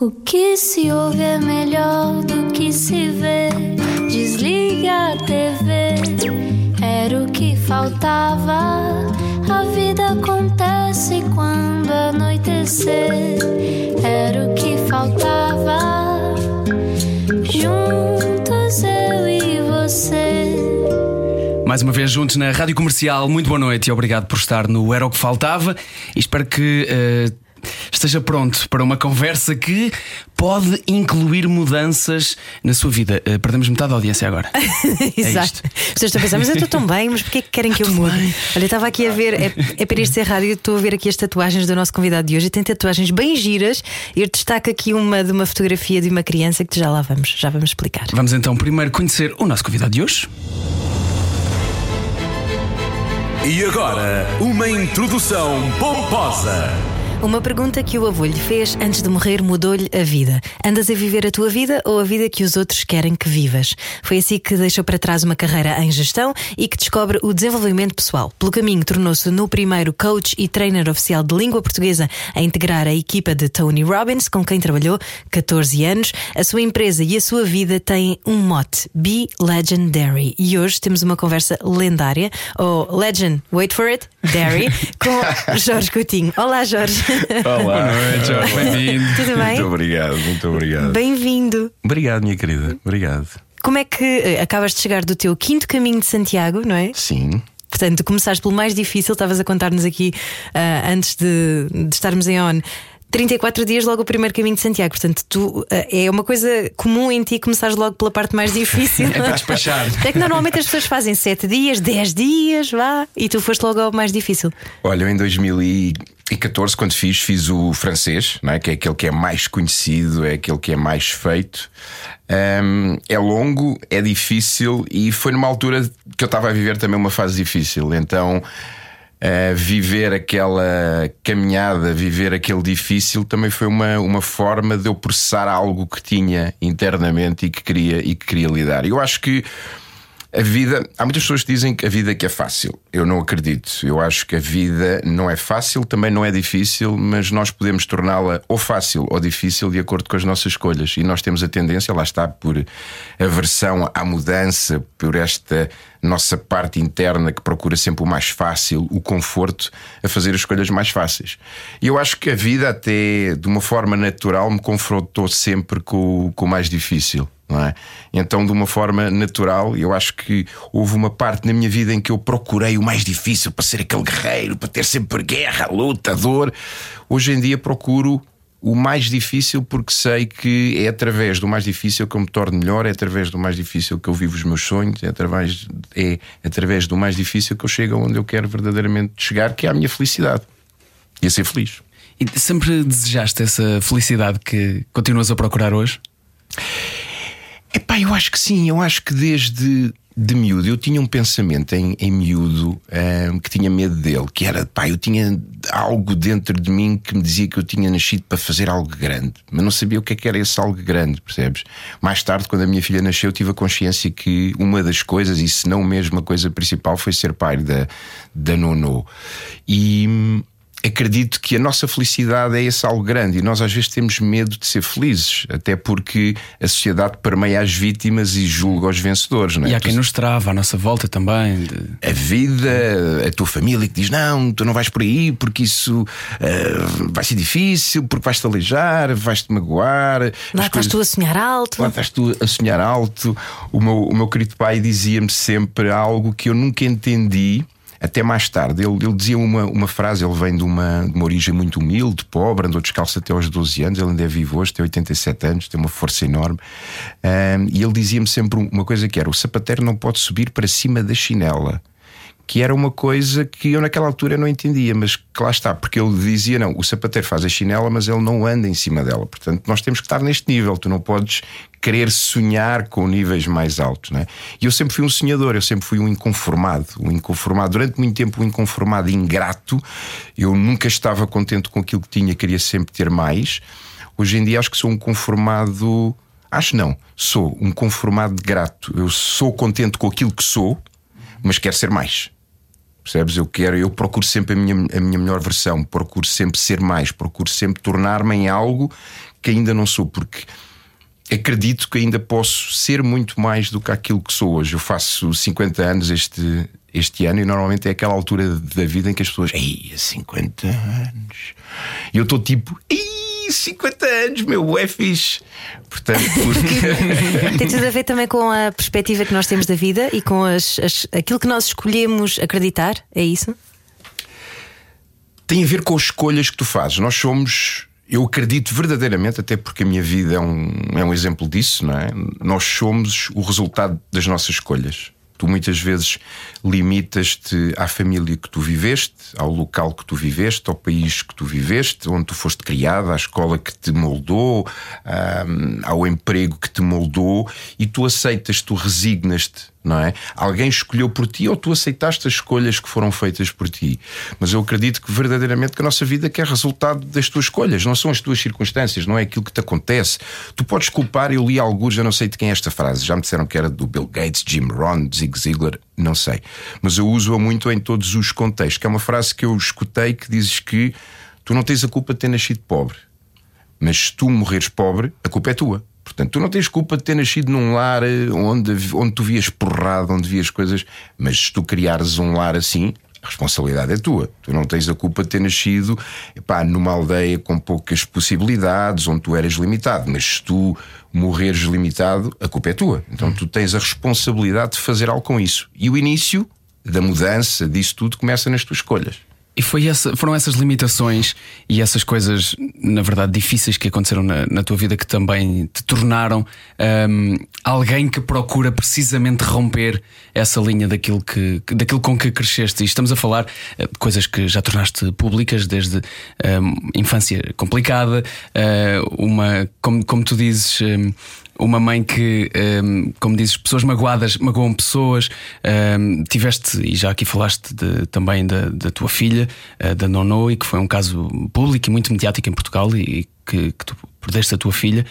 O que se ouve é melhor do que se vê. Desliga a TV. Era o que faltava. A vida acontece quando anoitecer. Era o que faltava. Juntos eu e você. Mais uma vez juntos na Rádio Comercial. Muito boa noite e obrigado por estar no Era o que Faltava. E espero que... esteja pronto para uma conversa que pode incluir mudanças na sua vida. Perdemos metade da audiência agora. Exato. As pessoas estão a pensar, mas eu estou tão bem, mas porquê é que querem que eu mude? Bem. Olha, eu estava aqui a ver, é para este rádio, estou a ver aqui as tatuagens do nosso convidado de hoje. E tem tatuagens bem giras. Eu destaco aqui uma de uma fotografia de uma criança que já vamos explicar. Vamos então primeiro conhecer o nosso convidado de hoje. E agora, uma introdução pomposa. Uma pergunta que o avô lhe fez antes de morrer mudou-lhe a vida. Andas a viver a tua vida ou a vida que os outros querem que vivas? Foi assim que deixou para trás uma carreira em gestão e que descobre o desenvolvimento pessoal. Pelo caminho tornou-se no primeiro coach e trainer oficial de língua portuguesa a integrar a equipa de Tony Robbins, com quem trabalhou 14 anos. A sua empresa e a sua vida têm um mote: Be Legendary. E hoje temos uma conversa lendária, ou Legend, wait for it, Dairy, com Jorge Coutinho. Olá, Jorge. Olá, Jorge, bem-vindo. Tudo bem? Muito obrigado. Bem-vindo. Obrigado, minha querida, obrigado. Como é que acabas de chegar do teu quinto caminho de Santiago, não é? Sim. Portanto, começaste pelo mais difícil. Estavas a contar-nos aqui, antes de estarmos em ON, 34 dias logo o primeiro caminho de Santiago. Portanto, tu, é uma coisa comum em ti começares logo pela parte mais difícil. É para despachar. É que normalmente as pessoas fazem 7 dias, 10 dias, vá, e tu foste logo ao mais difícil. Olha, eu em 2014, quando fiz o francês, não é? Que é aquele que é mais conhecido, é aquele que é mais feito. É longo, é difícil, e foi numa altura que eu estava a viver também uma fase difícil. Então... viver aquela caminhada, viver aquele difícil, também foi uma forma de eu processar algo que tinha internamente e que queria lidar. Eu acho que a vida... Há muitas pessoas que dizem que a vida que é fácil. Eu não acredito. Eu acho que a vida não é fácil, também não é difícil, mas nós podemos torná-la ou fácil ou difícil de acordo com as nossas escolhas. E nós temos a tendência, lá está, por aversão à mudança, por esta... nossa parte interna que procura sempre o mais fácil, o conforto, a fazer as escolhas mais fáceis. E eu acho que a vida até, de uma forma natural, me confrontou sempre com o mais difícil, não é? Então, de uma forma natural, eu acho que houve uma parte na minha vida em que eu procurei o mais difícil para ser aquele guerreiro, para ter sempre guerra, luta, dor. Hoje em dia procuro o mais difícil, porque sei que é através do mais difícil que eu me torno melhor, é através do mais difícil que eu vivo os meus sonhos, é através do mais difícil que eu chego onde eu quero verdadeiramente chegar, que é a minha felicidade e a ser feliz. E sempre desejaste essa felicidade que continuas a procurar hoje? Epá, eu acho que sim. Eu acho que desde de miúdo, eu tinha um pensamento em miúdo que tinha medo dele, que era, pá, eu tinha algo dentro de mim que me dizia que eu tinha nascido para fazer algo grande, mas não sabia o que era esse algo grande, percebes? Mais tarde, quando a minha filha nasceu, eu tive a consciência que uma das coisas, e se não mesmo a coisa principal, foi ser pai da Nonô. E acredito que a nossa felicidade é esse algo grande, e nós às vezes temos medo de ser felizes, até porque a sociedade permeia as vítimas e julga os vencedores, não é? E há quem nos trava à nossa volta também. A vida, a tua família que diz: não, tu não vais por aí porque isso vai ser difícil, porque vais-te aleijar, vais-te magoar. Lá estás tu a sonhar alto. O meu querido pai dizia-me sempre algo que eu nunca entendi. Até mais tarde, ele dizia uma frase. Ele vem de uma origem muito humilde, pobre, andou descalço até aos 12 anos. Ele ainda é vivo hoje, tem 87 anos, tem uma força enorme. E ele dizia-me sempre uma coisa que era: o sapateiro não pode subir para cima da chinela. Que era uma coisa que eu naquela altura não entendia, mas que lá está, porque ele dizia: não, o sapateiro faz a chinela, mas ele não anda em cima dela. Portanto, nós temos que estar neste nível. Tu não podes querer sonhar com níveis mais altos, não é? E eu sempre fui um sonhador, eu sempre fui um inconformado. Durante muito tempo, um inconformado ingrato. Eu nunca estava contente com aquilo que tinha, queria sempre ter mais. Hoje em dia acho que sou um conformado... Acho não, sou um conformado grato. Eu sou contente com aquilo que sou, mas quero ser mais. Percebes? Eu procuro sempre a minha melhor versão, procuro sempre ser mais, procuro sempre tornar-me em algo que ainda não sou, porque acredito que ainda posso ser muito mais do que aquilo que sou hoje. Eu faço 50 anos este ano, e normalmente é aquela altura da vida em que as pessoas... Ei, 50 anos... E eu estou tipo... Ei, 50 anos, meu, é fixe. Portanto, porque... Tem tudo a ver também com a perspectiva que nós temos da vida e com aquilo que nós escolhemos acreditar, é isso? Tem a ver com as escolhas que tu fazes. Nós somos... Eu acredito verdadeiramente, até porque a minha vida é um exemplo disso, não é? Nós somos o resultado das nossas escolhas. Tu muitas vezes limitas-te à família que tu viveste, ao local que tu viveste, ao país que tu viveste, onde tu foste criada, à escola que te moldou, ao emprego que te moldou, e tu aceitas, tu resignas-te, não é? Alguém escolheu por ti ou tu aceitaste as escolhas que foram feitas por ti. Mas eu acredito que verdadeiramente que a nossa vida é resultado das tuas escolhas. Não são as tuas circunstâncias, não é aquilo que te acontece. Tu podes culpar, eu li alguns, já não sei de quem é esta frase. Já me disseram que era do Bill Gates, Jim Rohn, Zig Ziglar, não sei. Mas eu uso-a muito em todos os contextos. Que é uma frase que eu escutei, que dizes que tu não tens a culpa de ter nascido pobre, mas se tu morreres pobre, a culpa é tua. Portanto, tu não tens culpa de ter nascido num lar onde tu vias porrada, onde vias coisas, mas se tu criares um lar assim, a responsabilidade é tua. Tu não tens a culpa de ter nascido, epá, numa aldeia com poucas possibilidades, onde tu eras limitado, mas se tu morreres limitado, a culpa é tua. Então tu tens a responsabilidade de fazer algo com isso. E o início da mudança disso tudo começa nas tuas escolhas. E foram essas limitações e essas coisas, na verdade, difíceis que aconteceram na tua vida que também te tornaram alguém que procura precisamente romper essa linha daquilo com que cresceste. E estamos a falar de coisas que já tornaste públicas, desde infância complicada, como tu dizes... Uma mãe que, como dizes, pessoas magoadas magoam pessoas. Tiveste, e já aqui falaste também da tua filha, da Nonô, e que foi um caso público e muito mediático em Portugal, e que tu perdeste a tua filha.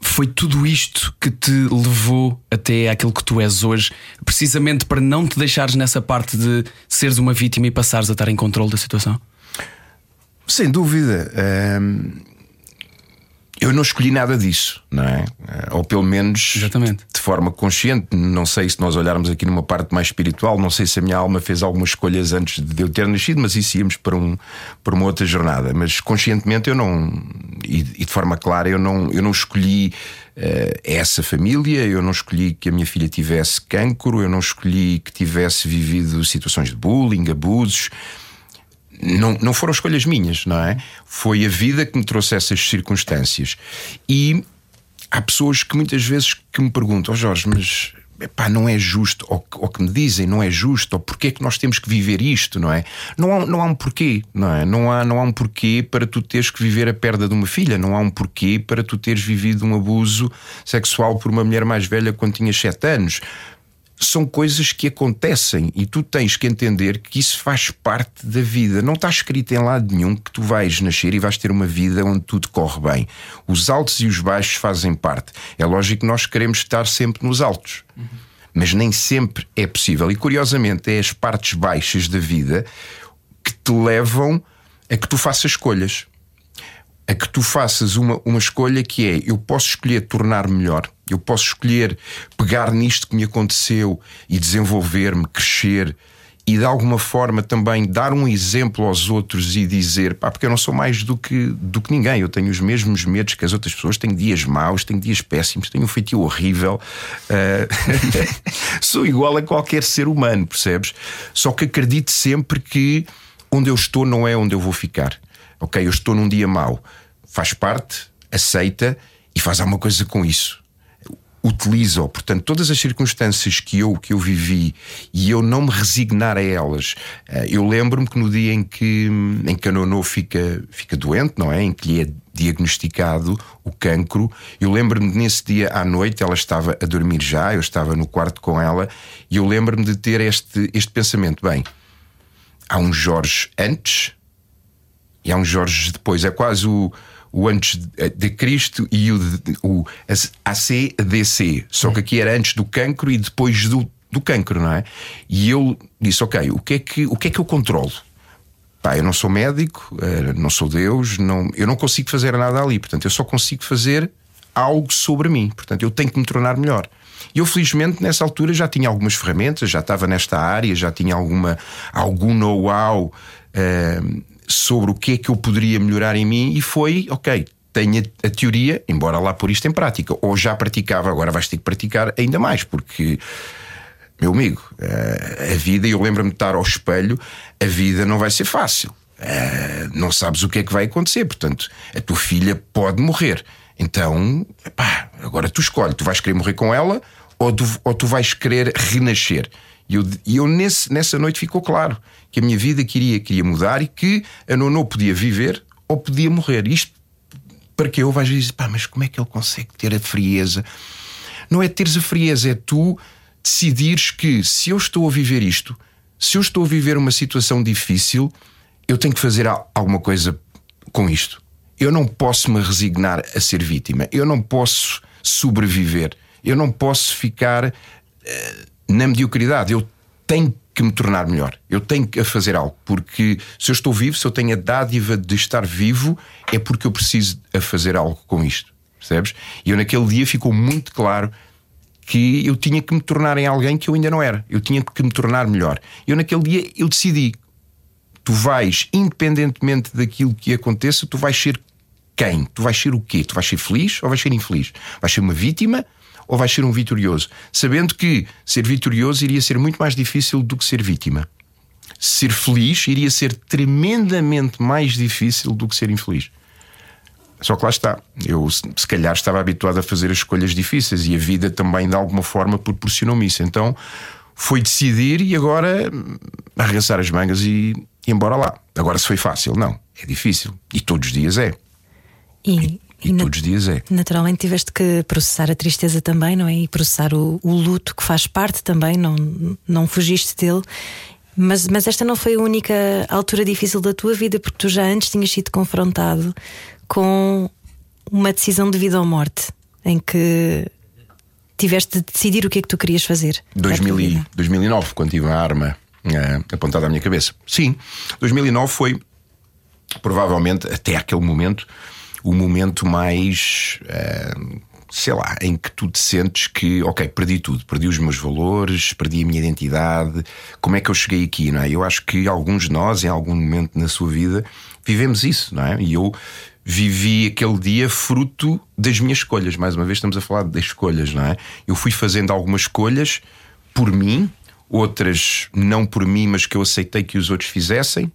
Foi tudo isto que te levou até àquilo que tu és hoje, precisamente para não te deixares nessa parte de seres uma vítima e passares a estar em controle da situação? Sem dúvida. Eu não escolhi nada disso, não é? Ou pelo menos de forma consciente. Não sei se nós olharmos aqui numa parte mais espiritual, não sei se a minha alma fez algumas escolhas antes de eu ter nascido, mas isso íamos para uma outra jornada. Mas conscientemente eu não, e de forma clara, eu não escolhi essa família, eu não escolhi que a minha filha tivesse cancro, eu não escolhi que tivesse vivido situações de bullying, abusos. Não foram escolhas minhas, não é? Foi a vida que me trouxe essas circunstâncias. E há pessoas que muitas vezes que me perguntam: Jorge, mas epá, não é justo, ou que me dizem não é justo, ou porquê é que nós temos que viver isto, não é? Não há um porquê, não é? Não há um porquê para tu teres que viver a perda de uma filha. Não há um porquê para tu teres vivido um abuso sexual por uma mulher mais velha quando tinhas 7 anos. São coisas que acontecem e tu tens que entender que isso faz parte da vida. Não está escrito em lado nenhum que tu vais nascer e vais ter uma vida onde tudo corre bem. Os altos e os baixos fazem parte. É lógico que nós queremos estar sempre nos altos, mas nem sempre é possível. E curiosamente é as partes baixas da vida que te levam a que tu faças escolhas. A que tu faças uma escolha que é: eu posso escolher tornar-me melhor, eu posso escolher pegar nisto que me aconteceu e desenvolver-me, crescer, e de alguma forma também dar um exemplo aos outros e dizer: pá, porque eu não sou mais do que ninguém, eu tenho os mesmos medos que as outras pessoas, tenho dias maus, tenho dias péssimos, tenho um feitio horrível, sou igual a qualquer ser humano, percebes? Só que acredito sempre que onde eu estou não é onde eu vou ficar. Ok, eu estou num dia mau, faz parte, aceita e faz alguma coisa com isso. Utiliza-o. Portanto, todas as circunstâncias que eu vivi, e eu não me resignar a elas. Eu lembro-me que no dia em que a Nonô fica doente, não é? Em que lhe é diagnosticado o cancro, eu lembro-me nesse dia à noite, ela estava a dormir já, eu estava no quarto com ela, e eu lembro-me de ter este pensamento: bem, há um Jorge antes e há um Jorge depois. É quase o antes de Cristo e o ACDC. Só que aqui era antes do cancro e depois do cancro, não é? E eu disse: ok, o que é que eu controlo? Pá, eu não sou médico, não sou Deus, eu não consigo fazer nada ali. Portanto, eu só consigo fazer algo sobre mim. Portanto, eu tenho que me tornar melhor. E eu, felizmente, nessa altura já tinha algumas ferramentas, já estava nesta área, já tinha algum know-how sobre o que é que eu poderia melhorar em mim. E foi, ok, tenho a teoria, embora lá pôr isto em prática. Ou já praticava, agora vais ter que praticar ainda mais, porque... Meu amigo, a vida, eu lembro-me de estar ao espelho, a vida não vai ser fácil. Não sabes o que é que vai acontecer. Portanto, a tua filha pode morrer. Então, pá, agora tu escolhe. Tu vais querer morrer com ela ou tu vais querer renascer. E nessa noite ficou claro que a minha vida queria mudar e que a Nonô podia viver ou podia morrer. Isto para que eu vais dizer, pá, mas como é que ele consegue ter a frieza? Não é teres a frieza, é tu... Decidires que se eu estou a viver isto, se eu estou a viver uma situação difícil, eu tenho que fazer alguma coisa com isto. Eu não posso me resignar a ser vítima. Eu não posso sobreviver. Eu não posso ficar na mediocridade. Eu tenho que me tornar melhor. Eu tenho que fazer algo. Porque se eu estou vivo, se eu tenho a dádiva de estar vivo, é porque eu preciso a fazer algo com isto. Percebes? E eu naquele dia ficou muito claro que eu tinha que me tornar em alguém que eu ainda não era. Eu tinha que me tornar melhor. Eu naquele dia eu decidi. Tu vais, independentemente daquilo que aconteça, tu vais ser quem? Tu vais ser o quê? Tu vais ser feliz ou vais ser infeliz? Vais ser uma vítima ou vais ser um vitorioso? Sabendo que ser vitorioso iria ser muito mais difícil do que ser vítima. Ser feliz iria ser tremendamente mais difícil do que ser infeliz. Só que lá está, eu se calhar estava habituado a fazer as escolhas difíceis e a vida também de alguma forma proporcionou-me isso. Então foi decidir e agora arregaçar as mangas e ir embora lá. Agora se foi fácil, não, é difícil. E todos os dias é. E todos os dias é. Naturalmente tiveste que processar a tristeza também, não é? E processar o luto que faz parte também, não fugiste dele. Mas esta não foi a única altura difícil da tua vida, porque tu já antes tinhas sido confrontado com uma decisão de vida ou morte, em que tiveste de decidir o que é que tu querias fazer. 2009, quando tive a arma apontada à minha cabeça. Sim, 2009 foi provavelmente, até aquele momento, o momento mais... sei lá, em que tu te sentes que, ok, perdi tudo, perdi os meus valores, perdi a minha identidade. Como é que eu cheguei aqui, não é? Eu acho que alguns de nós, em algum momento na sua vida, vivemos isso, não é? E eu vivi aquele dia fruto das minhas escolhas. Mais uma vez estamos a falar das escolhas, não é? Eu fui fazendo algumas escolhas por mim, outras não por mim, mas que eu aceitei que os outros fizessem.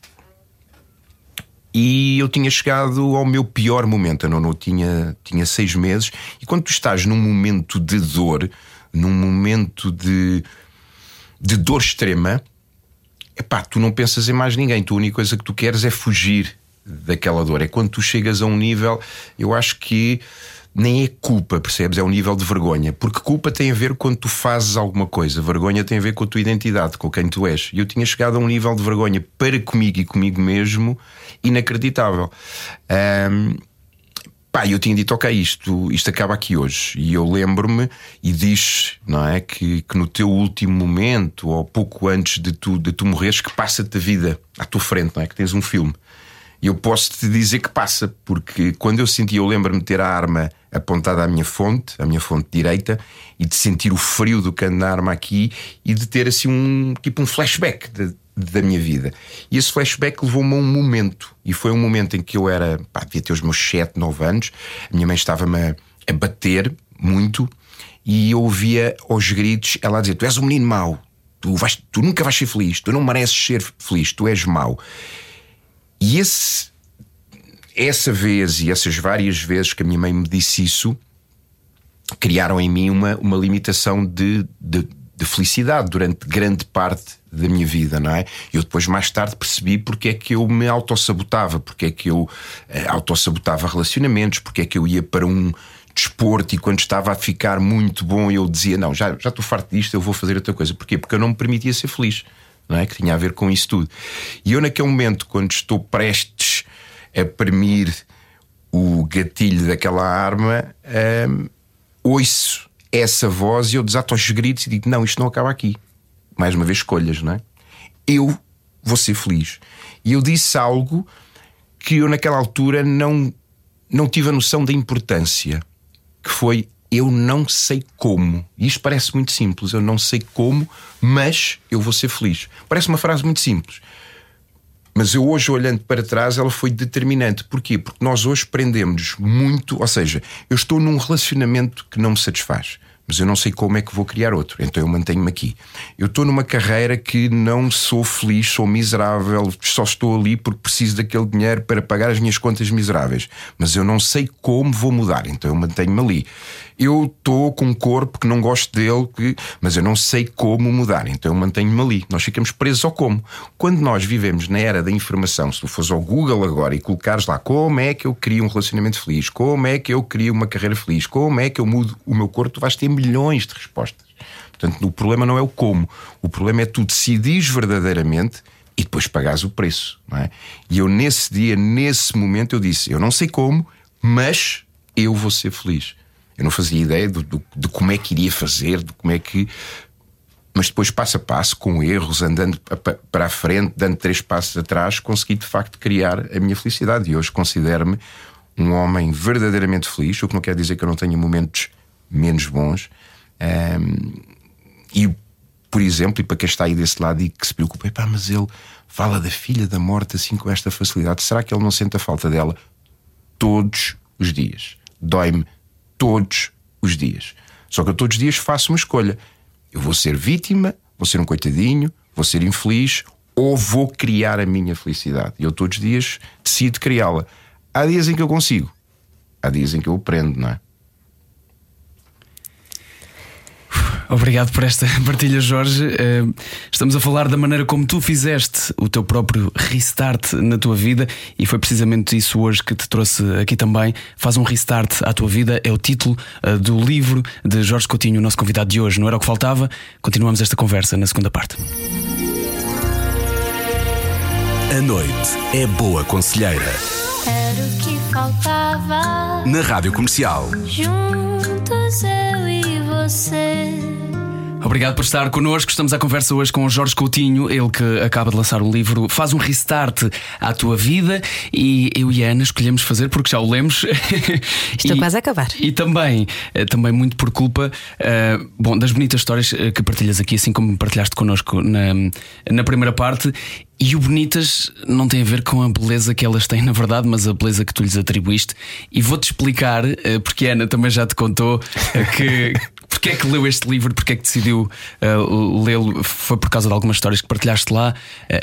E eu tinha chegado ao meu pior momento. A Nonô tinha 6 meses. E quando tu estás num momento de dor, num momento de dor extrema, epá, tu não pensas em mais ninguém. A única coisa que tu queres é fugir daquela dor. É quando tu chegas a um nível, eu acho que nem é culpa, percebes? É um nível de vergonha. Porque culpa tem a ver quando tu fazes alguma coisa. Vergonha tem a ver com a tua identidade, com quem tu és. E eu tinha chegado a um nível de vergonha para comigo e comigo mesmo inacreditável. Pá, eu tinha dito, ok, isto acaba aqui hoje. E eu lembro-me, e diz, não é, que no teu último momento, ou pouco antes de tu morreres, que passa-te a vida à tua frente, não é? Que tens um filme. E eu posso-te dizer que passa, porque quando eu senti, eu lembro-me de ter a arma apontada à minha fonte direita, e de sentir o frio do cano da arma aqui, e de ter assim um flashback da minha vida. E esse flashback levou-me a um momento, e foi um momento em que eu era, pá, devia ter os meus 7, 9 anos, a minha mãe estava-me a bater muito, e eu ouvia aos gritos ela a dizer, tu és um menino mau, tu nunca vais ser feliz, tu não mereces ser feliz, tu és mau. E essa vez e essas várias vezes que a minha mãe me disse isso criaram em mim uma limitação de felicidade durante grande parte da minha vida, não é? Eu depois mais tarde percebi porque é que eu me autossabotava, porque é que eu autossabotava relacionamentos, porque é que eu ia para um desporto e quando estava a ficar muito bom eu dizia, não, já estou farto disto, eu vou fazer outra coisa. Porquê? Porque eu não me permitia ser feliz. Não é? Que tinha a ver com isso tudo. E eu naquele momento, quando estou prestes a premir o gatilho daquela arma, ouço essa voz e eu desato aos gritos e digo, não, isto não acaba aqui. Mais uma vez escolhas, não é? Eu vou ser feliz. E eu disse algo que eu naquela altura não tive a noção da importância, que foi: eu não sei como. E isto parece muito simples, eu não sei como, mas eu vou ser feliz. Parece uma frase muito simples, mas eu hoje, olhando para trás, ela foi determinante. Porquê? Porque nós hoje prendemos muito. Ou seja, eu estou num relacionamento que não me satisfaz, mas eu não sei como é que vou criar outro, então eu mantenho-me aqui. Eu estou numa carreira que não sou feliz, sou miserável, só estou ali porque preciso daquele dinheiro para pagar as minhas contas miseráveis, mas eu não sei como vou mudar, então eu mantenho-me ali. Eu estou com um corpo que não gosto dele, mas eu não sei como mudar, então eu mantenho-me ali. Nós ficamos presos ao como. Quando nós vivemos na era da informação, se tu fores ao Google agora e colocares lá como é que eu crio um relacionamento feliz, como é que eu crio uma carreira feliz, como é que eu mudo o meu corpo, tu vais ter milhões de respostas. Portanto, o problema não é o como, o problema é tu decidires verdadeiramente e depois pagares o preço, não é? E eu nesse dia, nesse momento, eu disse: eu não sei como, mas eu vou ser feliz. Eu não fazia ideia de como é que iria fazer, de como é que... Mas depois, passo a passo, com erros, andando para a frente, dando 3 passos atrás, consegui de facto criar a minha felicidade. E hoje considero-me um homem verdadeiramente feliz, o que não quer dizer que eu não tenha momentos menos bons. E, por exemplo, e para quem está aí desse lado e que se preocupa: pá, mas ele fala da filha da morte assim com esta facilidade, será que ele não sente a falta dela? Todos os dias. Dói-me todos os dias. Só que eu todos os dias faço uma escolha: eu vou ser vítima, vou ser um coitadinho, vou ser infeliz, ou vou criar a minha felicidade. E eu todos os dias decido criá-la. Há dias em que eu consigo, há dias em que eu aprendo, não é? Obrigado por esta partilha, Jorge. Estamos a falar da maneira como tu fizeste o teu próprio restart na tua vida, e foi precisamente isso hoje que te trouxe aqui também. Faz um restart à tua vida é o título do livro de Jorge Coutinho, nosso convidado de hoje. Não era o que faltava. Continuamos esta conversa na segunda parte. A noite é boa conselheira. Era o que faltava. Na Rádio Comercial. Juntos eu e você. Obrigado por estar connosco. Estamos à conversa hoje com o Jorge Coutinho, ele que acaba de lançar o livro Faz um Restart à Tua Vida, e eu e a Ana escolhemos fazer porque já o lemos. Estou quase a acabar. E também muito por culpa das bonitas histórias que partilhas aqui, assim como partilhaste connosco na primeira parte. E o bonitas não tem a ver com a beleza que elas têm, na verdade, mas a beleza que tu lhes atribuíste. E vou-te explicar, porque a Ana também já te contou que... Porque é que leu este livro? Porque é que decidiu lê-lo? Foi por causa de algumas histórias que partilhaste lá,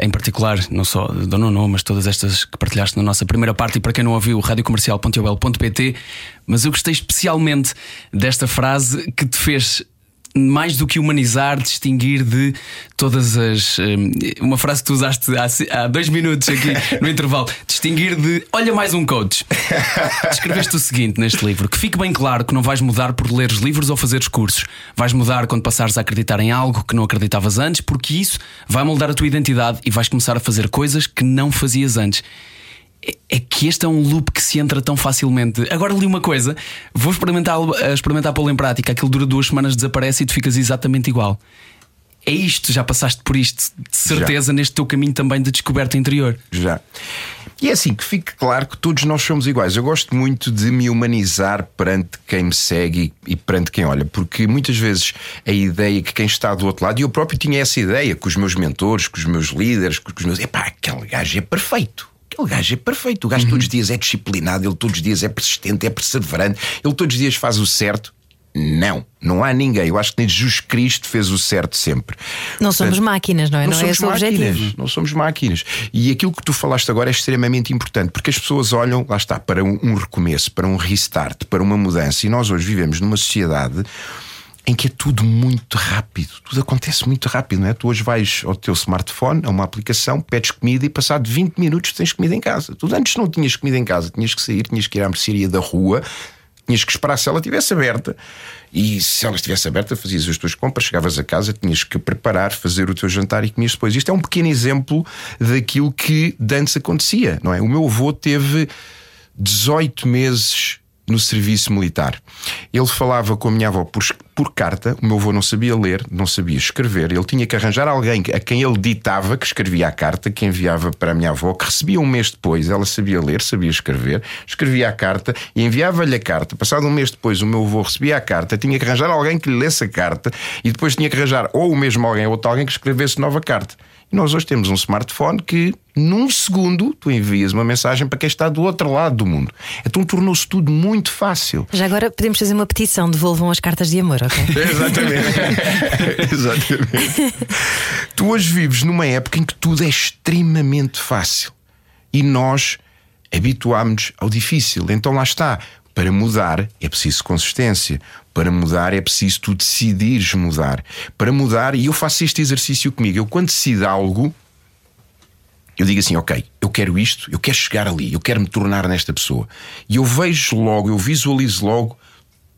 em particular, não só do Nonô, mas todas estas que partilhaste na nossa primeira parte. E para quem não ouviu, radiocomercial.ol.pt. Mas eu gostei especialmente desta frase que te fez, mais do que humanizar, distinguir de todas as... Uma frase que tu usaste há 2 minutos aqui no intervalo. Distinguir de... Olha, mais um coach. Escreveste o seguinte neste livro: que fique bem claro que não vais mudar por leres livros ou fazeres cursos. Vais mudar quando passares a acreditar em algo que não acreditavas antes, porque isso vai moldar a tua identidade e vais começar a fazer coisas que não fazias antes. É que este é um loop que se entra tão facilmente. Agora li uma coisa, vou experimentar pô-lo em prática. Aquilo dura 2 semanas, desaparece e tu ficas exatamente igual. É isto, já passaste por isto, de certeza, já. Neste teu caminho também de descoberta interior. Já. E é assim, que fique claro que todos nós somos iguais. Eu gosto muito de me humanizar perante quem me segue e perante quem olha, porque muitas vezes a ideia que quem está do outro lado, e eu próprio tinha essa ideia com os meus mentores, com os meus líderes, com os meus... Epá, aquele gajo é perfeito. Aquele gajo é perfeito, o gajo todos os dias é disciplinado, ele todos os dias é persistente, é perseverante, ele todos os dias faz o certo. Não há ninguém. Eu acho que nem Jesus Cristo fez o certo sempre. Não somos máquinas, não é? Não é esse o objetivo. Não somos máquinas. E aquilo que tu falaste agora é extremamente importante, porque as pessoas olham, lá está, para um recomeço, para um restart, para uma mudança. E nós hoje vivemos numa sociedade em que é tudo muito rápido, tudo acontece muito rápido, não é? Tu hoje vais ao teu smartphone, a uma aplicação, pedes comida e passado 20 minutos tens comida em casa. Tu antes não tinhas comida em casa, tinhas que sair, tinhas que ir à mercearia da rua, tinhas que esperar se ela estivesse aberta. E se ela estivesse aberta, fazias as tuas compras, chegavas a casa, tinhas que preparar, fazer o teu jantar e comias depois. Isto é um pequeno exemplo daquilo que antes acontecia, não é? O meu avô teve 18 meses no serviço militar. Ele falava com a minha avó por por carta. O meu avô não sabia ler, não sabia escrever. Ele tinha que arranjar alguém a quem ele ditava, que escrevia a carta, que enviava para a minha avó, que recebia um mês depois. Ela sabia ler, sabia escrever, escrevia a carta e enviava-lhe a carta. Passado um mês depois, o meu avô recebia a carta, tinha que arranjar alguém que lhe lesse a carta e depois tinha que arranjar ou o mesmo alguém ou outro alguém que escrevesse nova carta. E nós hoje temos um smartphone que, num segundo, tu envias uma mensagem para quem está do outro lado do mundo. Então tornou-se tudo muito fácil. Já agora podemos fazer uma petição: devolvam as cartas de amor, ok? Exatamente. Exatamente. Tu hoje vives numa época em que tudo é extremamente fácil e nós habituámos-nos ao difícil. Então lá está. Para mudar é preciso consistência. Para mudar é preciso tu decidires mudar. Para mudar, e eu faço este exercício comigo, eu quando decido algo, eu digo assim, ok, eu quero isto, eu quero chegar ali, eu quero me tornar nesta pessoa. E eu vejo logo, eu visualizo logo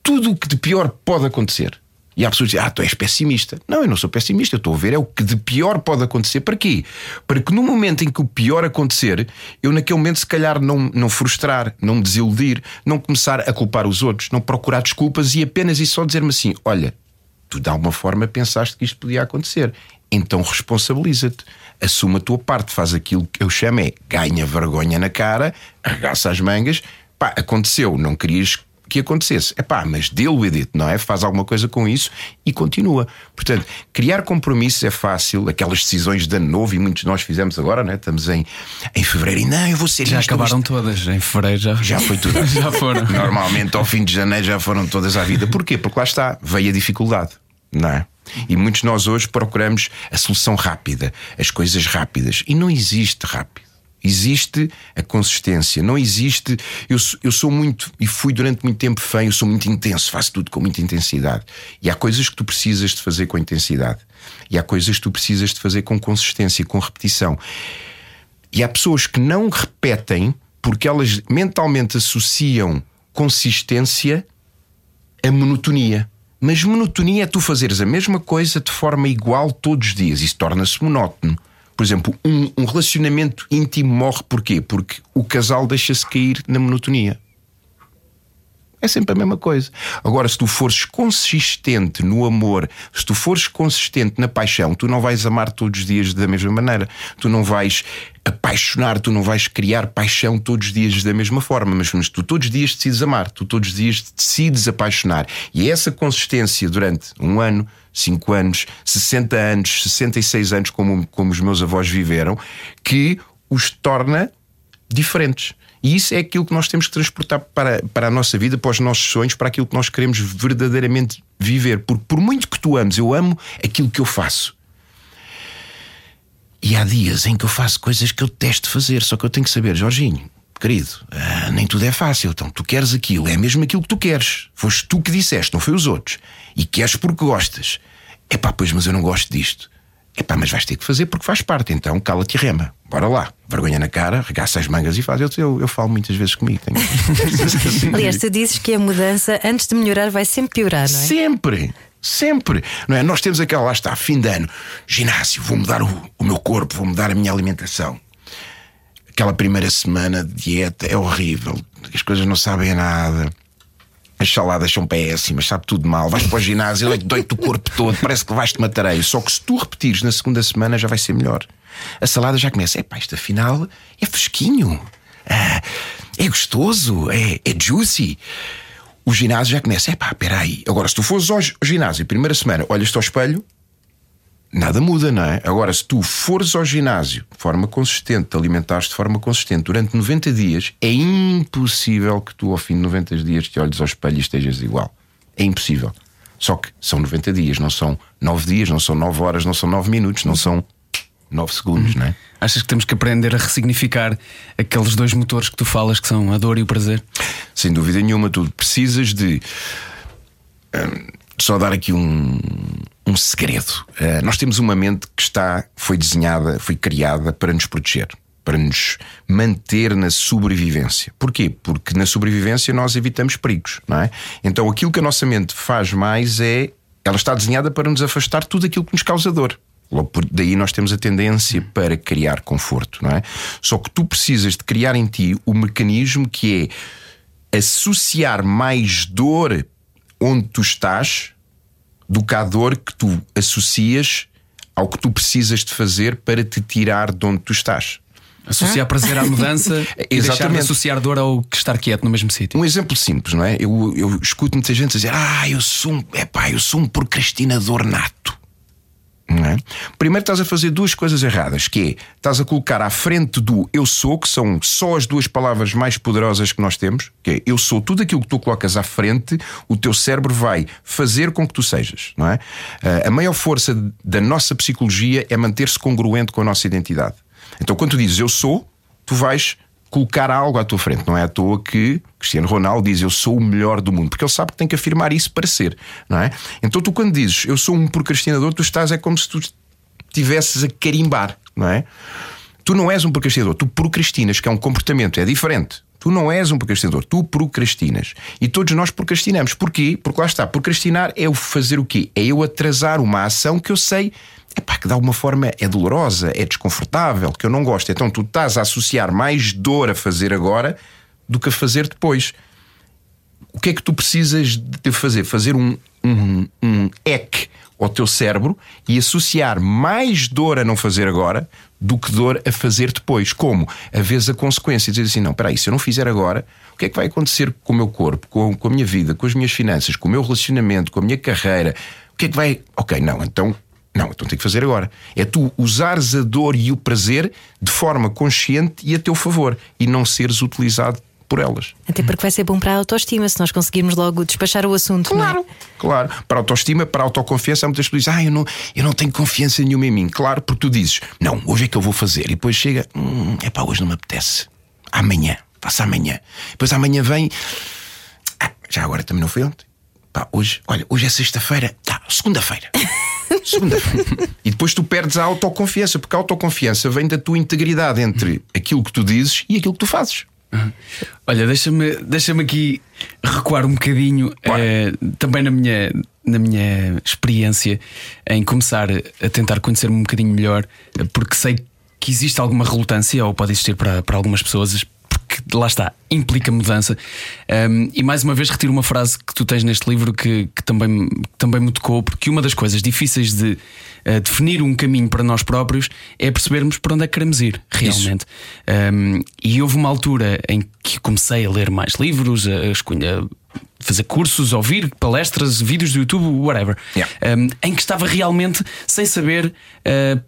tudo o que de pior pode acontecer. E há pessoas que dizem, tu és pessimista. Não, eu não sou pessimista, eu estou a ver, é o que de pior pode acontecer. Para quê? Para que no momento em que o pior acontecer, eu naquele momento se calhar não frustrar, não me desiludir, não começar a culpar os outros, não procurar desculpas e apenas e só dizer-me assim, olha, tu de alguma forma pensaste que isto podia acontecer, então responsabiliza-te, assume a tua parte, faz aquilo que eu chamo é ganha vergonha na cara, arregaça as mangas, aconteceu, não querias que acontecesse, mas deal with it, não é? Faz alguma coisa com isso e continua. Portanto, criar compromissos é fácil, aquelas decisões de ano novo, e muitos de nós fizemos agora, não é? Estamos em fevereiro e não, eu vou ser. Já isto, acabaram isto. Todas, em fevereiro já foi tudo. Já foram. Normalmente ao fim de janeiro já foram todas à vida. Porquê? Porque lá está, veio a dificuldade, não é? E muitos de nós hoje procuramos a solução rápida, as coisas rápidas, e não existe rápido. Existe a consistência, não existe. Eu sou muito, e fui durante muito tempo fã, eu sou muito intenso, faço tudo com muita intensidade. E há coisas que tu precisas de fazer com intensidade, e há coisas que tu precisas de fazer com consistência, com repetição. E há pessoas que não repetem porque elas mentalmente associam consistência a monotonia. Mas monotonia é tu fazeres a mesma coisa de forma igual todos os dias, isso torna-se monótono. Por exemplo, um relacionamento íntimo morre porquê? Porque o casal deixa-se cair na monotonia. É sempre a mesma coisa. Agora, se tu fores consistente no amor, se tu fores consistente na paixão, tu não vais amar todos os dias da mesma maneira. Tu não vais apaixonar, tu não vais criar paixão todos os dias da mesma forma. Mas tu todos os dias decides amar, tu todos os dias decides apaixonar. E essa consistência durante um ano, 5 anos, 60 anos, 66 anos, como os meus avós viveram, que os torna diferentes. E isso é aquilo que nós temos que transportar para a nossa vida, para os nossos sonhos, para aquilo que nós queremos verdadeiramente viver. Porque por muito que tu ames, eu amo aquilo que eu faço. E há dias em que eu faço coisas que eu detesto fazer, só que eu tenho que saber, Jorginho, querido, nem tudo é fácil. Então tu queres aquilo, é mesmo aquilo que tu queres. Foste tu que disseste, não foi os outros. E queres porque gostas. Pois, mas eu não gosto disto. Mas vais ter que fazer porque faz parte. Então cala-te e rema, bora lá, vergonha na cara, regaça as mangas e faz. Eu falo muitas vezes comigo, tenho... Aliás, tu dizes que a mudança, antes de melhorar, vai sempre piorar, não é? Sempre, não é? Nós temos aquela, lá está, fim de ano, ginásio, vou mudar o meu corpo, vou mudar a minha alimentação. Aquela primeira semana de dieta é horrível, as coisas não sabem nada, as saladas são péssimas, sabe tudo mal. Vais para o ginásio, dói-te o corpo todo, parece que vais-te matareio. Só que se tu repetires na segunda semana já vai ser melhor. A salada já começa, isto afinal é fresquinho, é gostoso, é juicy. O ginásio já começa, peraí. Agora, se tu fores hoje ao ginásio, primeira semana, olhas-te ao espelho, nada muda, não é? Agora, se tu fores ao ginásio de forma consistente, te alimentares de forma consistente durante 90 dias, é impossível que tu ao fim de 90 dias te olhes ao espelho e estejas igual. É impossível. Só que são 90 dias, não são 9 dias, não são 9 horas, não são 9 minutos, não são 9 segundos, não é? Achas que temos que aprender a ressignificar aqueles dois motores que tu falas, que são a dor e o prazer? Sem dúvida nenhuma, tu precisas de... Só dar aqui um segredo. Nós temos uma mente que foi desenhada, foi criada para nos proteger, para nos manter na sobrevivência. Porquê? Porque na sobrevivência nós evitamos perigos, não é? Então aquilo que a nossa mente faz mais ela está desenhada para nos afastar de tudo aquilo que nos causa dor. Logo por daí nós temos a tendência para criar conforto, não é? Só que tu precisas de criar em ti o mecanismo que é associar mais dor onde tu estás do que à dor que tu associas ao que tu precisas de fazer para te tirar de onde tu estás. Associar prazer à mudança e deixar de associar dor ao que estar quieto no mesmo sítio. Um exemplo simples, não é? Eu escuto muita gente dizer: eu sou um procrastinador nato. Não é? Primeiro estás a fazer duas coisas erradas, que é, estás a colocar à frente do eu sou, que são só as duas palavras mais poderosas que nós temos, que é eu sou. Tudo aquilo que tu colocas à frente, o teu cérebro vai fazer com que tu sejas, não é? A maior força da nossa psicologia é manter-se congruente com a nossa identidade. Então quando tu dizes eu sou, tu vais colocar algo à tua frente. Não é à toa que Cristiano Ronaldo diz eu sou o melhor do mundo, porque ele sabe que tem que afirmar isso para ser, não é? Então tu quando dizes eu sou um procrastinador, tu estás, é como se tu estivesses a carimbar, não é? Tu não és um procrastinador, tu procrastinas, que é um comportamento, é diferente. Tu não és um procrastinador, tu procrastinas. E todos nós procrastinamos. Porquê? Porque lá está, procrastinar é o fazer o quê? É eu atrasar uma ação que eu sei que de alguma forma é dolorosa, é desconfortável, que eu não gosto. Então tu estás a associar mais dor a fazer agora do que a fazer depois. O que é que tu precisas de fazer? Fazer um hack ao teu cérebro e associar mais dor a não fazer agora do que dor a fazer depois. Como? A vez a consequência e dizer assim: não, espera aí, se eu não fizer agora, o que é que vai acontecer com o meu corpo, com a minha vida, com as minhas finanças, com o meu relacionamento, com a minha carreira? O que é que vai... Ok, então tenho que fazer agora. É tu usares a dor e o prazer de forma consciente e a teu favor, e não seres utilizado por elas. Até porque vai ser bom para a autoestima se nós conseguirmos logo despachar o assunto. Claro, não é? Claro. Para a autoestima, para a autoconfiança, há muitas pessoas que dizem: eu não tenho confiança nenhuma em mim. Claro, porque tu dizes: não, hoje é que eu vou fazer. E depois chega: hoje não me apetece. Amanhã, faço amanhã. Depois amanhã vem: já agora também não foi ontem. Hoje é sexta-feira. Segunda-feira. E depois tu perdes a autoconfiança, porque a autoconfiança vem da tua integridade entre aquilo que tu dizes e aquilo que tu fazes. Olha, deixa-me aqui recuar um bocadinho, também na minha experiência em começar a tentar conhecer-me um bocadinho melhor, porque sei que existe alguma relutância, ou pode existir para algumas pessoas, porque lá está, implica mudança. E mais uma vez retiro uma frase que tu tens neste livro que também me tocou, porque uma das coisas difíceis de definir um caminho para nós próprios é percebermos para onde é que queremos ir realmente. E houve uma altura em que comecei a ler mais livros, a fazer cursos, ouvir palestras, vídeos do YouTube, whatever, em que estava realmente sem saber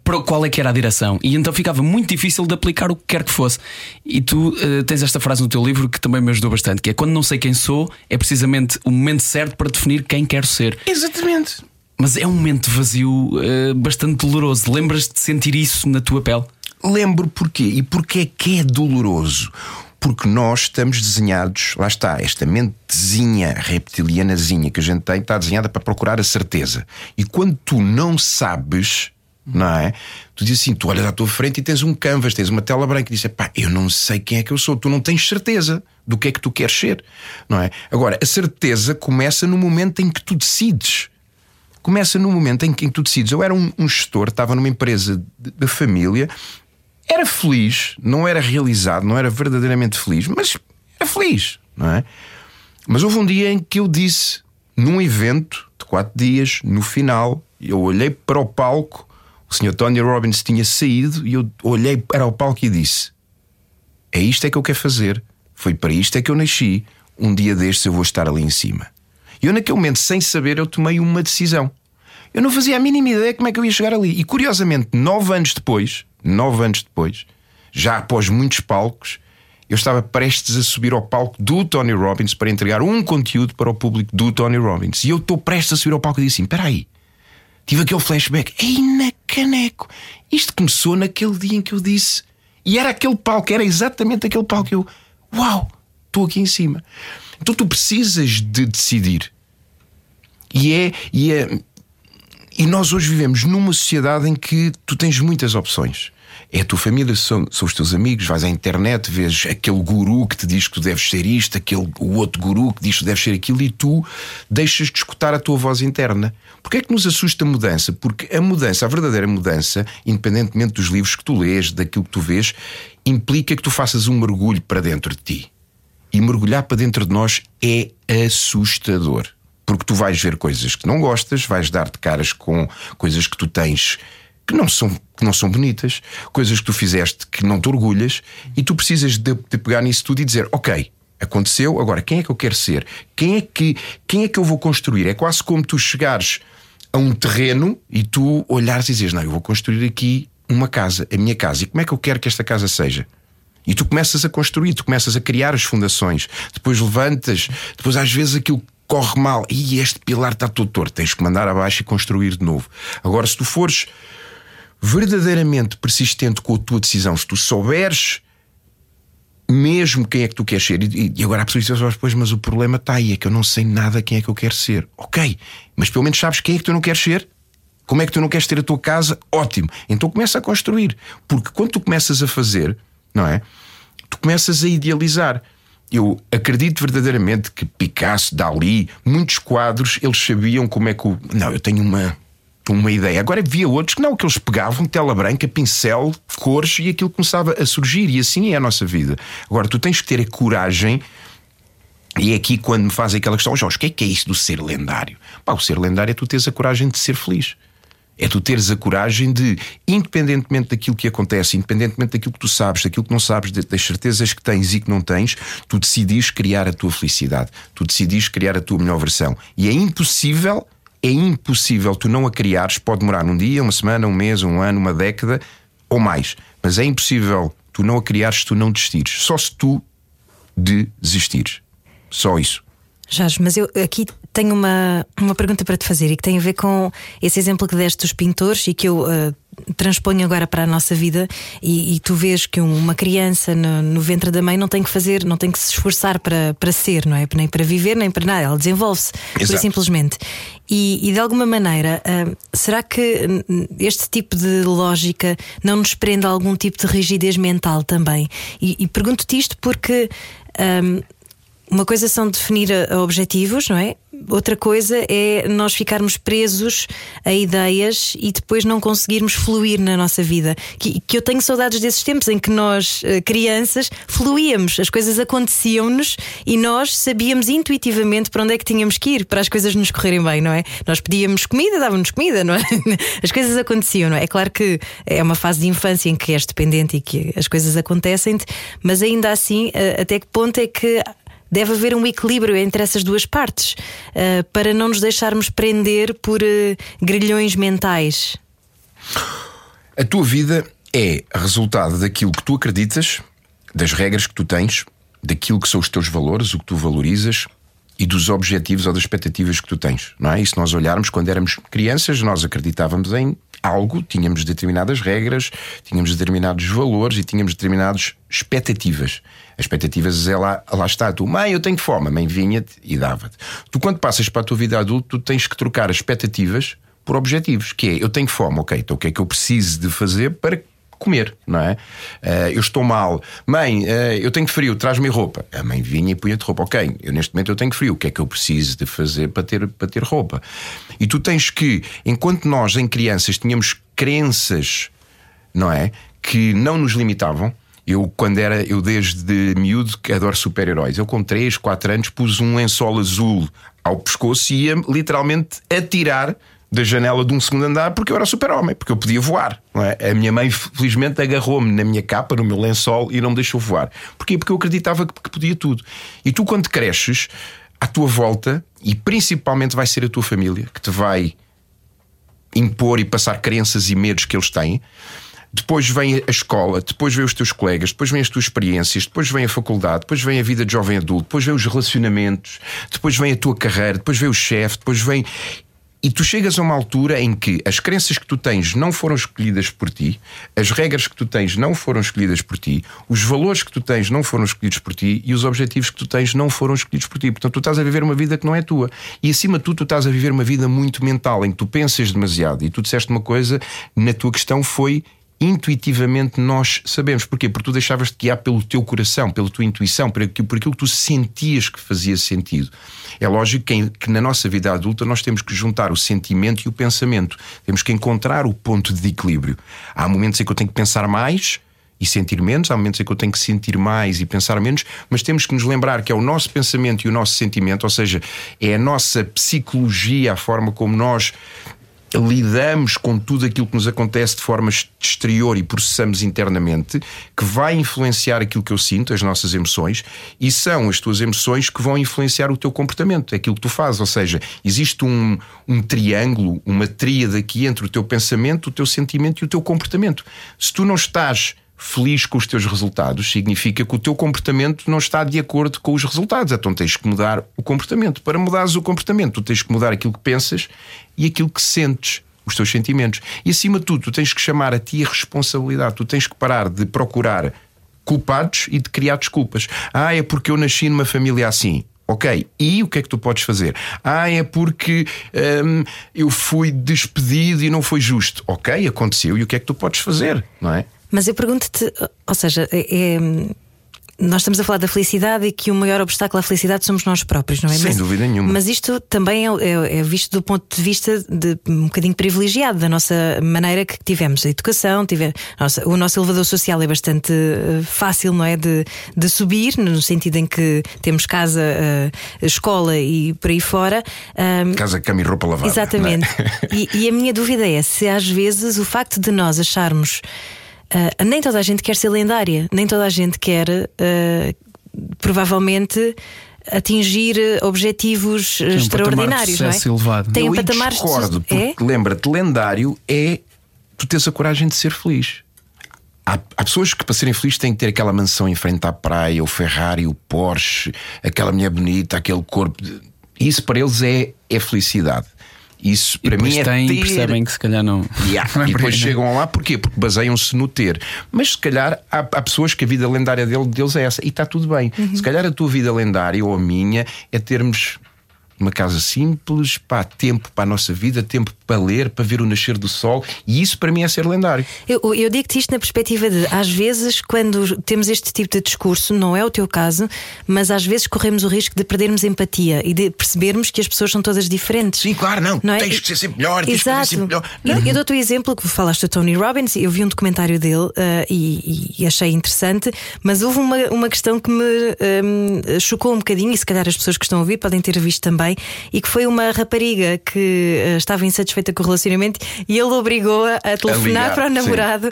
para qual é que era a direção. E então ficava muito difícil de aplicar o que quer que fosse. E tu tens esta frase no teu livro que também me ajudou bastante, que é: quando não sei quem sou, é precisamente o momento certo para definir quem quero ser. Exatamente. Mas é um momento vazio bastante doloroso. Lembras-te de sentir isso na tua pele? Lembro. Porquê? E porquê é que é doloroso? Porque nós estamos desenhados, lá está, esta mentezinha reptilianazinha que a gente tem, está desenhada para procurar a certeza. E quando tu não sabes, não é? Tu dizes assim, tu olhas à tua frente e tens um canvas, tens uma tela branca e dizes: eu não sei quem é que eu sou. Tu não tens certeza do que é que tu queres ser, não é? Agora, a certeza começa no momento em que tu decides. Começa no momento em que tu decides. Eu era um gestor, estava numa empresa da família. Era feliz, não era realizado, não era verdadeiramente feliz, mas era feliz, não é? Mas houve um dia em que eu disse, num evento de 4 dias, no final, eu olhei para o palco, o Sr. Tony Robbins tinha saído, e eu olhei para o palco e disse: é isto é que eu quero fazer, foi para isto é que eu nasci, um dia destes eu vou estar ali em cima. E eu naquele momento, sem saber, eu tomei uma decisão. Eu não fazia a mínima ideia como é que eu ia chegar ali. E curiosamente, 9 anos depois, já após muitos palcos, eu estava prestes a subir ao palco do Tony Robbins para entregar um conteúdo para o público do Tony Robbins. E eu estou prestes a subir ao palco e disse assim: espera aí, tive aquele flashback. Ei, na caneco, isto começou naquele dia em que eu disse. E era aquele palco, era exatamente aquele palco. Eu, uau, estou aqui em cima. Então tu precisas de decidir. E nós hoje vivemos numa sociedade em que tu tens muitas opções. É a tua família, são os teus amigos, vais à internet, vês aquele guru que te diz que tu deves ser isto, o outro guru que diz que tu deves ser aquilo, e tu deixas de escutar a tua voz interna. Porquê é que nos assusta a mudança? Porque a mudança, a verdadeira mudança, independentemente dos livros que tu lês, daquilo que tu vês, implica que tu faças um mergulho para dentro de ti. E mergulhar para dentro de nós é assustador. Porque tu vais ver coisas que não gostas, vais dar de caras com coisas que tu tens que não são bonitas, coisas que tu fizeste que não te orgulhas, e tu precisas de pegar nisso tudo e dizer: ok, aconteceu, agora quem é que eu quero ser? Quem é que eu vou construir? É quase como tu chegares a um terreno e tu olhares e dizes: não, eu vou construir aqui uma casa, a minha casa. E como é que eu quero que esta casa seja? E tu começas a construir, tu começas a criar as fundações, depois levantas, depois às vezes aquilo corre mal e este pilar está todo torto, tens que mandar abaixo e construir de novo. Agora, se tu fores verdadeiramente persistente com a tua decisão, se tu souberes mesmo quem é que tu queres ser, e agora há pessoas que dizem: pois, mas o problema está aí, é que eu não sei nada quem é que eu quero ser. Ok, mas pelo menos sabes quem é que tu não queres ser? Como é que tu não queres ter a tua casa? Ótimo, então começa a construir. Porque quando tu começas a fazer, não é? Tu começas a idealizar. Eu acredito verdadeiramente que Picasso, Dalí, muitos quadros, eles sabiam como é que o... Não, eu tenho uma ideia. Agora havia outros que não, que eles pegavam tela branca, pincel, cores, e aquilo começava a surgir. E assim é a nossa vida. Agora tu tens que ter a coragem. E é aqui quando me fazem aquela questão: Jorge, o que é isso do ser lendário? Pá, o ser lendário é tu teres a coragem de ser feliz. É tu teres a coragem de, independentemente daquilo que acontece, independentemente daquilo que tu sabes, daquilo que não sabes, das certezas que tens e que não tens, tu decidires criar a tua felicidade, tu decidires criar a tua melhor versão. E é impossível tu não a criares. Pode demorar um dia, uma semana, um mês, um ano, uma década ou mais, mas é impossível tu não a criares se tu não desistires. Só se tu desistires. Só isso. Jorge, mas eu aqui tenho uma pergunta para te fazer, e que tem a ver com esse exemplo que deste dos pintores, e que eu transponho agora para a nossa vida. E tu vês que uma criança no ventre da mãe não tem que fazer, não tem que se esforçar para ser, não é? Nem para viver, nem para nada. Ela desenvolve-se, pura e simplesmente. E de alguma maneira, será que este tipo de lógica não nos prende a algum tipo de rigidez mental também? E pergunto-te isto porque... uma coisa são definir objetivos, não é? Outra coisa é nós ficarmos presos a ideias e depois não conseguirmos fluir na nossa vida. Que eu tenho saudades desses tempos em que nós, crianças, fluíamos. As coisas aconteciam-nos e nós sabíamos intuitivamente para onde é que tínhamos que ir, para as coisas nos correrem bem, não é? Nós pedíamos comida, davam-nos comida, não é? As coisas aconteciam, não é? É claro que é uma fase de infância em que és dependente e que as coisas acontecem-te, mas ainda assim, até que ponto é que deve haver um equilíbrio entre essas duas partes, para não nos deixarmos prender por grilhões mentais? A tua vida é resultado daquilo que tu acreditas, das regras que tu tens, daquilo que são os teus valores, o que tu valorizas, e dos objetivos ou das expectativas que tu tens, não é? E se nós olharmos, quando éramos crianças, nós acreditávamos em algo, tínhamos determinadas regras, tínhamos determinados valores e tínhamos determinadas expectativas. As expectativas é lá está. Tu, mãe, eu tenho fome. A mãe vinha-te e dava-te. Tu, quando passas para a tua vida adulta, tu tens que trocar as expectativas por objetivos, que é: eu tenho fome, ok, então o que é que eu preciso de fazer para comer, não é? Eu estou mal. Mãe, eu tenho frio, traz-me roupa. A mãe vinha e punha-te roupa. Ok, eu neste momento eu tenho frio, o que é que eu preciso de fazer para ter roupa? E tu tens que, enquanto nós em crianças tínhamos crenças, não é, que não nos limitavam. Eu desde miúdo que adoro super-heróis. Eu com 3, 4 anos pus um lençol azul ao pescoço e ia literalmente atirar da janela de um segundo andar, porque eu era super-homem, porque eu podia voar, não é? A minha mãe felizmente agarrou-me na minha capa, no meu lençol, e não me deixou voar. Porquê? Porque eu acreditava que podia tudo. E tu, quando cresces, à tua volta, e principalmente vai ser a tua família que te vai impor e passar crenças e medos que eles têm. Depois vem a escola, depois vem os teus colegas, depois vêm as tuas experiências, depois vem a faculdade, depois vem a vida de jovem adulto, depois vem os relacionamentos, depois vem a tua carreira, depois vem o chefe, depois vem... E tu chegas a uma altura em que as crenças que tu tens não foram escolhidas por ti, as regras que tu tens não foram escolhidas por ti, os valores que tu tens não foram escolhidos por ti, e os objetivos que tu tens não foram escolhidos por ti. Portanto, tu estás a viver uma vida que não é tua. E acima de tudo, tu estás a viver uma vida muito mental, em que tu pensas demasiado. E tu disseste uma coisa, na tua questão, foi... intuitivamente nós sabemos. Porquê? Porque tu deixavas-te guiar pelo teu coração, pela tua intuição, por aquilo que tu sentias que fazia sentido. É lógico que na nossa vida adulta nós temos que juntar o sentimento e o pensamento. Temos que encontrar o ponto de equilíbrio. Há momentos em que eu tenho que pensar mais e sentir menos. Há momentos em que eu tenho que sentir mais e pensar menos, mas temos que nos lembrar que é o nosso pensamento e o nosso sentimento, ou seja, é a nossa psicologia, a forma como nós lidamos com tudo aquilo que nos acontece de forma exterior e processamos internamente, que vai influenciar aquilo que eu sinto, as nossas emoções, e são as tuas emoções que vão influenciar o teu comportamento, aquilo que tu fazes. Ou seja, existe um triângulo, uma tríade aqui entre o teu pensamento, o teu sentimento e o teu comportamento. Se tu não estás feliz com os teus resultados, significa que o teu comportamento não está de acordo com os resultados. Então tens que mudar o comportamento. Para mudares o comportamento, tu tens que mudar aquilo que pensas e aquilo que sentes, os teus sentimentos. E acima de tudo, tu tens que chamar a ti a responsabilidade. Tu tens que parar de procurar culpados e de criar desculpas. Ah, é porque eu nasci numa família assim. Ok, e o que é que tu podes fazer? Ah, é porque eu fui despedido e não foi justo. Ok, aconteceu, e o que é que tu podes fazer? Não é? Mas eu pergunto-te, ou seja, nós estamos a falar da felicidade e que o maior obstáculo à felicidade somos nós próprios, não é? Sem dúvida nenhuma. Mas isto também é visto do ponto de vista de um bocadinho privilegiado, da nossa maneira que tivemos a educação, o nosso elevador social é bastante fácil, não é? De subir, no sentido em que temos casa, escola e por aí fora. Casa, cama e roupa lavada. Exatamente. É? E a minha dúvida é se às vezes o facto de nós acharmos nem toda a gente quer ser lendária, nem toda a gente quer provavelmente atingir objetivos extraordinários. Tem um patamar de sucesso elevado. Tem um patamar de sucesso elevado. Eu discordo, porque lembra-te, lendário é tu teres a coragem de ser feliz. Há pessoas que para serem felizes têm que ter aquela mansão em frente à praia, o Ferrari, o Porsche, aquela mulher bonita, aquele corpo. Isso para eles é felicidade. Isso para mim é ter... percebem que se calhar não. Yeah. Não é, e depois chegam lá, porquê? Porque baseiam-se no ter. Mas se calhar há pessoas que a vida lendária deles é essa, e está tudo bem. Uhum. Se calhar a tua vida lendária ou a minha é termos uma casa simples, pá, tempo para a nossa vida, tempo para ler, para ver o nascer do sol. E isso para mim é ser lendário. Eu digo-te isto na perspectiva de, às vezes, quando temos este tipo de discurso, não é o teu caso, mas às vezes corremos o risco de perdermos empatia e de percebermos que as pessoas são todas diferentes. Sim, claro, não é? Tens que ser sempre melhor, tens que ser sempre melhor. Eu dou-te o exemplo que falaste do Tony Robbins. Eu vi um documentário dele e achei interessante, mas houve uma questão que me chocou um bocadinho, e se calhar as pessoas que estão a ouvir podem ter visto também, e que foi uma rapariga que estava insatisfeita com o relacionamento e ele obrigou-a a telefonar para o namorado.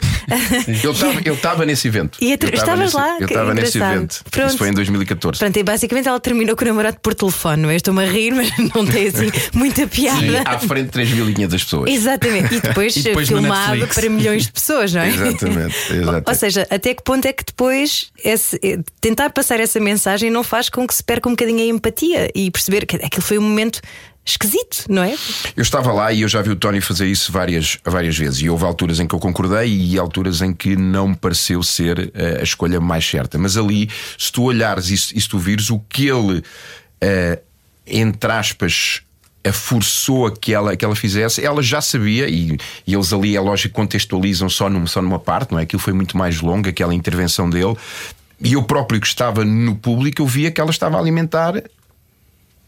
Sim. Eu estava nesse evento. E estavas lá? Eu estava nesse evento. Pronto. Isso foi em 2014. Pronto, e basicamente ela terminou com o namorado por telefone, não é? Estou-me a rir, mas não tem assim muita piada. Sim, à frente de 3.500 pessoas. Exatamente. E depois filmado para milhões de pessoas, não é? Exatamente. Ou seja, até que ponto é que depois tentar passar essa mensagem não faz com que se perca um bocadinho a empatia e perceber que aquilo foi um momento esquisito, não é? Eu estava lá e eu já vi o Tony fazer isso várias vezes. E houve alturas em que eu concordei e alturas em que não me pareceu ser a escolha mais certa. Mas ali, se tu olhares e se tu vires, o que ele, entre aspas, forçou a que ela fizesse, ela já sabia, e eles ali, é lógico, contextualizam só numa parte, não é? Aquilo foi muito mais longo, aquela intervenção dele. E eu próprio, que estava no público, eu via que ela estava a alimentar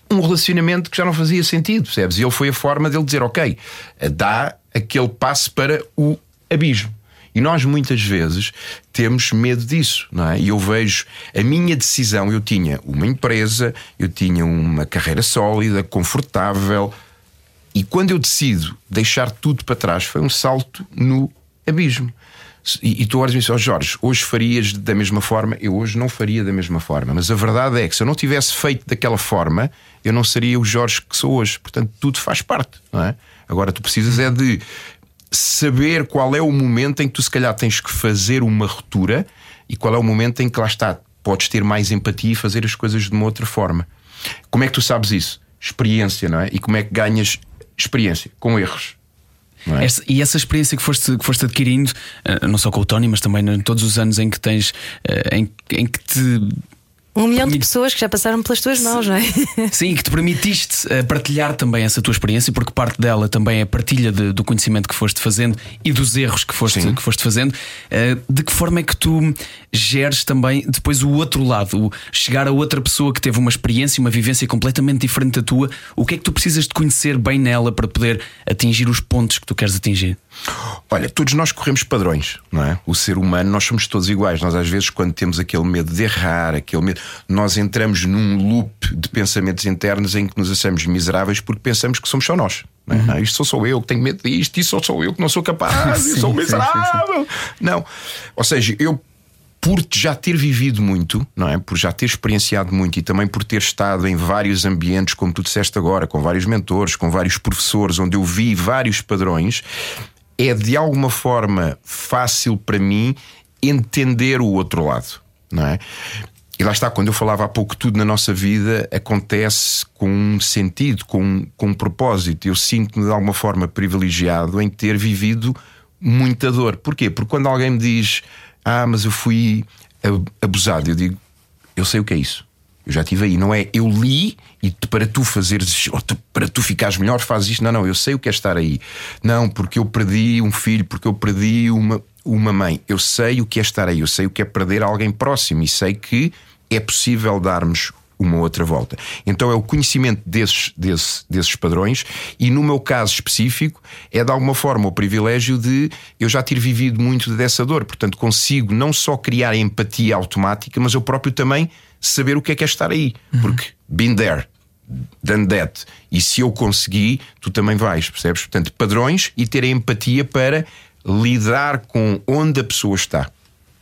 um relacionamento que já não fazia sentido, percebes? E ele foi a forma dele dizer, ok, dá aquele passo para o abismo. E nós muitas vezes temos medo disso, não é? E eu vejo a minha decisão, eu tinha uma empresa, eu tinha uma carreira sólida, confortável, e quando eu decido deixar tudo para trás, foi um salto no abismo. E tu horas me dizes, Jorge, hoje farias da mesma forma? Eu hoje não faria da mesma forma. Mas a verdade é que se eu não tivesse feito daquela forma, eu não seria o Jorge que sou hoje. Portanto, tudo faz parte, não é? Agora tu precisas é de saber qual é o momento em que tu se calhar tens que fazer uma ruptura e qual é o momento em que, lá está, podes ter mais empatia e fazer as coisas de uma outra forma. Como é que tu sabes isso? Experiência, não é? E como é que ganhas experiência? Com erros. É? E essa experiência que foste adquirindo, não só com o Tony, mas também em todos os anos em que tens, em que te... 1 milhão de pessoas que já passaram pelas tuas mãos, não é? Sim, que te permitiste partilhar também essa tua experiência, porque parte dela também é partilha do conhecimento que foste fazendo e dos erros que foste fazendo. De que forma é que tu geres também depois o outro lado, chegar a outra pessoa que teve uma experiência, uma vivência completamente diferente da tua? O que é que tu precisas de conhecer bem nela para poder atingir os pontos que tu queres atingir? Olha, todos nós corremos padrões, não é? O ser humano, nós somos todos iguais. Nós às vezes quando temos aquele medo de errar, aquele medo, nós entramos num loop de pensamentos internos em que nos achamos miseráveis porque pensamos que somos só nós. Não é? Uhum. Não, isto sou eu que tenho medo disto, isto sou eu que não sou capaz, sim, eu sou miserável. Sim. Não, ou seja, eu por já ter vivido muito, não é? Por já ter experienciado muito e também por ter estado em vários ambientes, como tu disseste agora, com vários mentores, com vários professores, onde eu vi vários padrões, é de alguma forma fácil para mim entender o outro lado, não é? E lá está, quando eu falava há pouco, tudo na nossa vida acontece com um sentido, com um propósito. Eu sinto-me de alguma forma privilegiado em ter vivido muita dor. Porquê? Porque quando alguém me diz: ah, mas eu fui abusado, eu digo: eu sei o que é isso, eu já estive aí. Não é eu li e para tu fazeres, ou para tu ficares melhor fazes isto. Não, não, eu sei o que é estar aí. Não, porque eu perdi um filho, porque eu perdi uma mãe. Eu sei o que é estar aí, eu sei o que é perder alguém próximo e sei que é possível darmos uma outra volta. Então é o conhecimento desses padrões. E no meu caso específico é de alguma forma o privilégio de eu já ter vivido muito dessa dor. Portanto consigo não só criar empatia automática, mas eu próprio também saber o que é estar aí. Uhum. Porque been there, done that. E se eu consegui, tu também vais, percebes? Portanto padrões e ter a empatia para lidar com onde a pessoa está,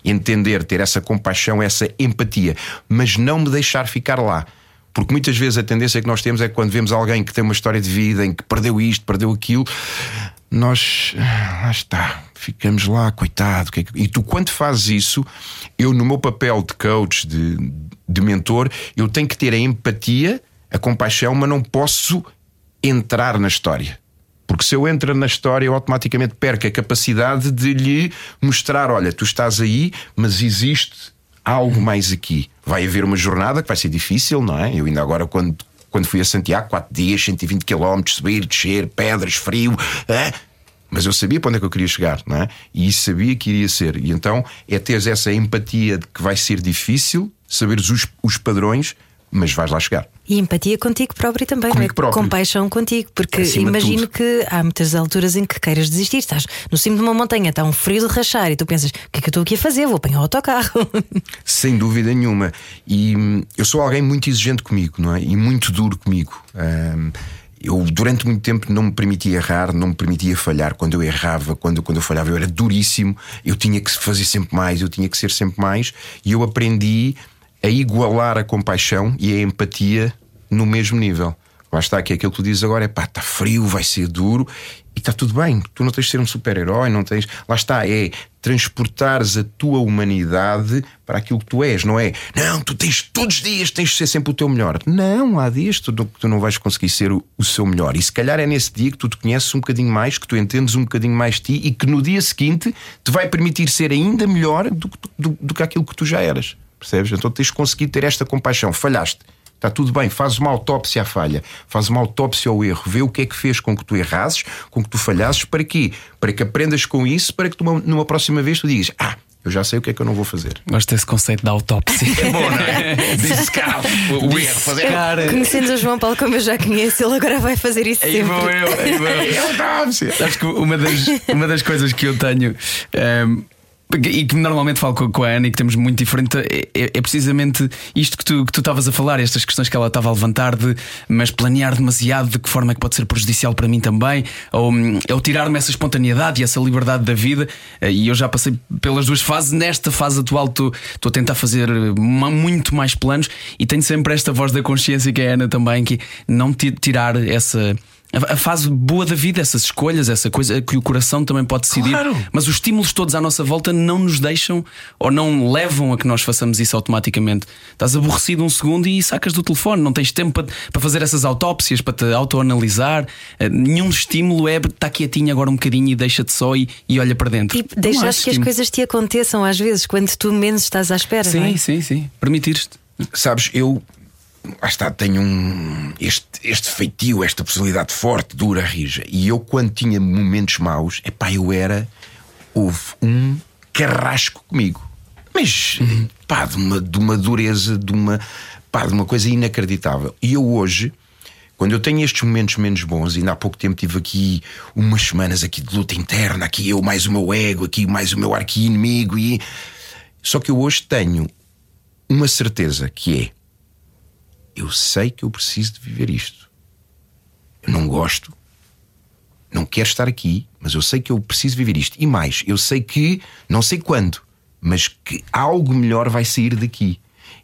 entender, ter essa compaixão, essa empatia, mas não me deixar ficar lá. Porque muitas vezes a tendência que nós temos é que quando vemos alguém que tem uma história de vida em que perdeu isto, perdeu aquilo, nós, lá está, ficamos lá, coitado. E tu quando fazes isso, eu no meu papel de coach, de mentor, eu tenho que ter a empatia, a compaixão, mas não posso entrar na história. Porque se eu entro na história, eu automaticamente perco a capacidade de lhe mostrar: olha, tu estás aí, mas existe algo mais aqui. Vai haver uma jornada que vai ser difícil, não é? Eu ainda agora, quando fui a Santiago, 4 dias, 120 km, subir, descer, pedras, frio, é? Mas eu sabia para onde é que eu queria chegar, não é? E sabia que iria ser. E então é teres essa empatia de que vai ser difícil, saberes os padrões, mas vais lá chegar. E empatia contigo próprio também, não é? Compaixão contigo, porque imagino que há muitas alturas em que queiras desistir. Estás no cimo de uma montanha, está um frio de rachar e tu pensas: o que é que eu estou aqui a fazer? Vou apanhar o autocarro. Sem dúvida nenhuma. E eu sou alguém muito exigente comigo, não é? E muito duro comigo. Eu durante muito tempo não me permitia errar, não me permitia falhar. Quando eu errava, quando eu falhava, eu era duríssimo. Eu tinha que fazer sempre mais, eu tinha que ser sempre mais. E eu aprendi a igualar a compaixão e a empatia no mesmo nível. Lá está, que é aquilo que tu dizes agora: é pá, está frio, vai ser duro e está tudo bem. Tu não tens de ser um super-herói, não tens. Lá está, é transportares a tua humanidade para aquilo que tu és, não é? Não, tu tens todos os dias, tens de ser sempre o teu melhor. Não, há dias que tu não vais conseguir ser o seu melhor. E se calhar é nesse dia que tu te conheces um bocadinho mais, que tu entendes um bocadinho mais de ti e que no dia seguinte te vai permitir ser ainda melhor do que aquilo que tu já eras. Percebes? Então tens de conseguir ter esta compaixão. Falhaste, está tudo bem, faz uma autópsia à falha, faz uma autópsia ao erro, vê o que é que fez com que tu errasses, com que tu falhasses, para quê? Para que aprendas com isso, para que tu numa próxima vez tu digas: ah, eu já sei o que é que eu não vou fazer. Gosto desse conceito da autópsia. É bom, não é? Dissecar o erro, fazer. Conhecendo o João Paulo como eu já conheço, ele agora vai fazer isso sempre. Autópsia. Acho que uma das coisas que eu tenho e que normalmente falo com a Ana e que temos muito diferente é precisamente isto que tu estavas a falar, estas questões que ela estava a levantar de mas planear demasiado, de que forma é que pode ser prejudicial para mim também, ou tirar-me essa espontaneidade e essa liberdade da vida. E eu já passei pelas duas fases. Nesta fase atual estou a tentar fazer muito mais planos e tenho sempre esta voz da consciência que é a Ana também, que não tirar essa... a fase boa da vida, essas escolhas, essa coisa que o coração também pode decidir, claro. Mas os estímulos todos à nossa volta não nos deixam ou não levam a que nós façamos isso automaticamente. Estás aborrecido um segundo e sacas do telefone, não tens tempo para fazer essas autópsias, para te autoanalisar. Nenhum estímulo é está quietinho agora um bocadinho e deixa-te só e olha para dentro. E deixas que as coisas te aconteçam às vezes, quando tu menos estás à espera. Sim, não é? Sim, permitires-te. Sabes, eu... lá está, tenho este feitio, esta personalidade forte, dura, rija. E eu quando tinha momentos maus, epá, houve um carrasco comigo. Mas pá, de uma dureza, de uma coisa inacreditável. E eu hoje, Quando eu tenho estes momentos menos bons, ainda há pouco tempo tive aqui umas semanas aqui de luta interna, aqui eu mais o meu ego, aqui mais o meu arqui-inimigo e... Só que eu hoje tenho uma certeza que é: eu sei que eu preciso de viver isto. Eu não gosto, não quero estar aqui, mas eu sei que eu preciso viver isto. E mais, eu sei que, não sei quando, mas que algo melhor vai sair daqui.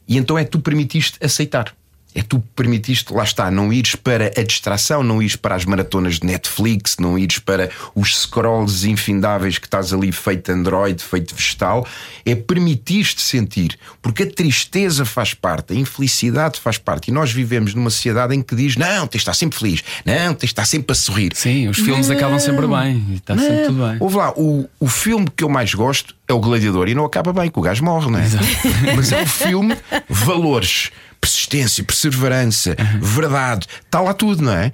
E então é tu permitiste aceitar. É tu permitiste, lá está, não ires para a distração, não ires para as maratonas de Netflix, não ires para os scrolls infindáveis que estás ali feito Android, feito vegetal. É permitiste sentir, porque a tristeza faz parte, a infelicidade faz parte. E nós vivemos numa sociedade em que diz: não, tens de estar sempre feliz, não, tens de estar sempre a sorrir. Sim, os filmes não acabam sempre bem, está sempre tudo bem. Ouve lá, o filme que eu mais gosto é o Gladiador, e não acaba bem, que o gajo morre, não é? Exato. Mas é um filme, valores, persistência, perseverança, verdade, está lá tudo, não é?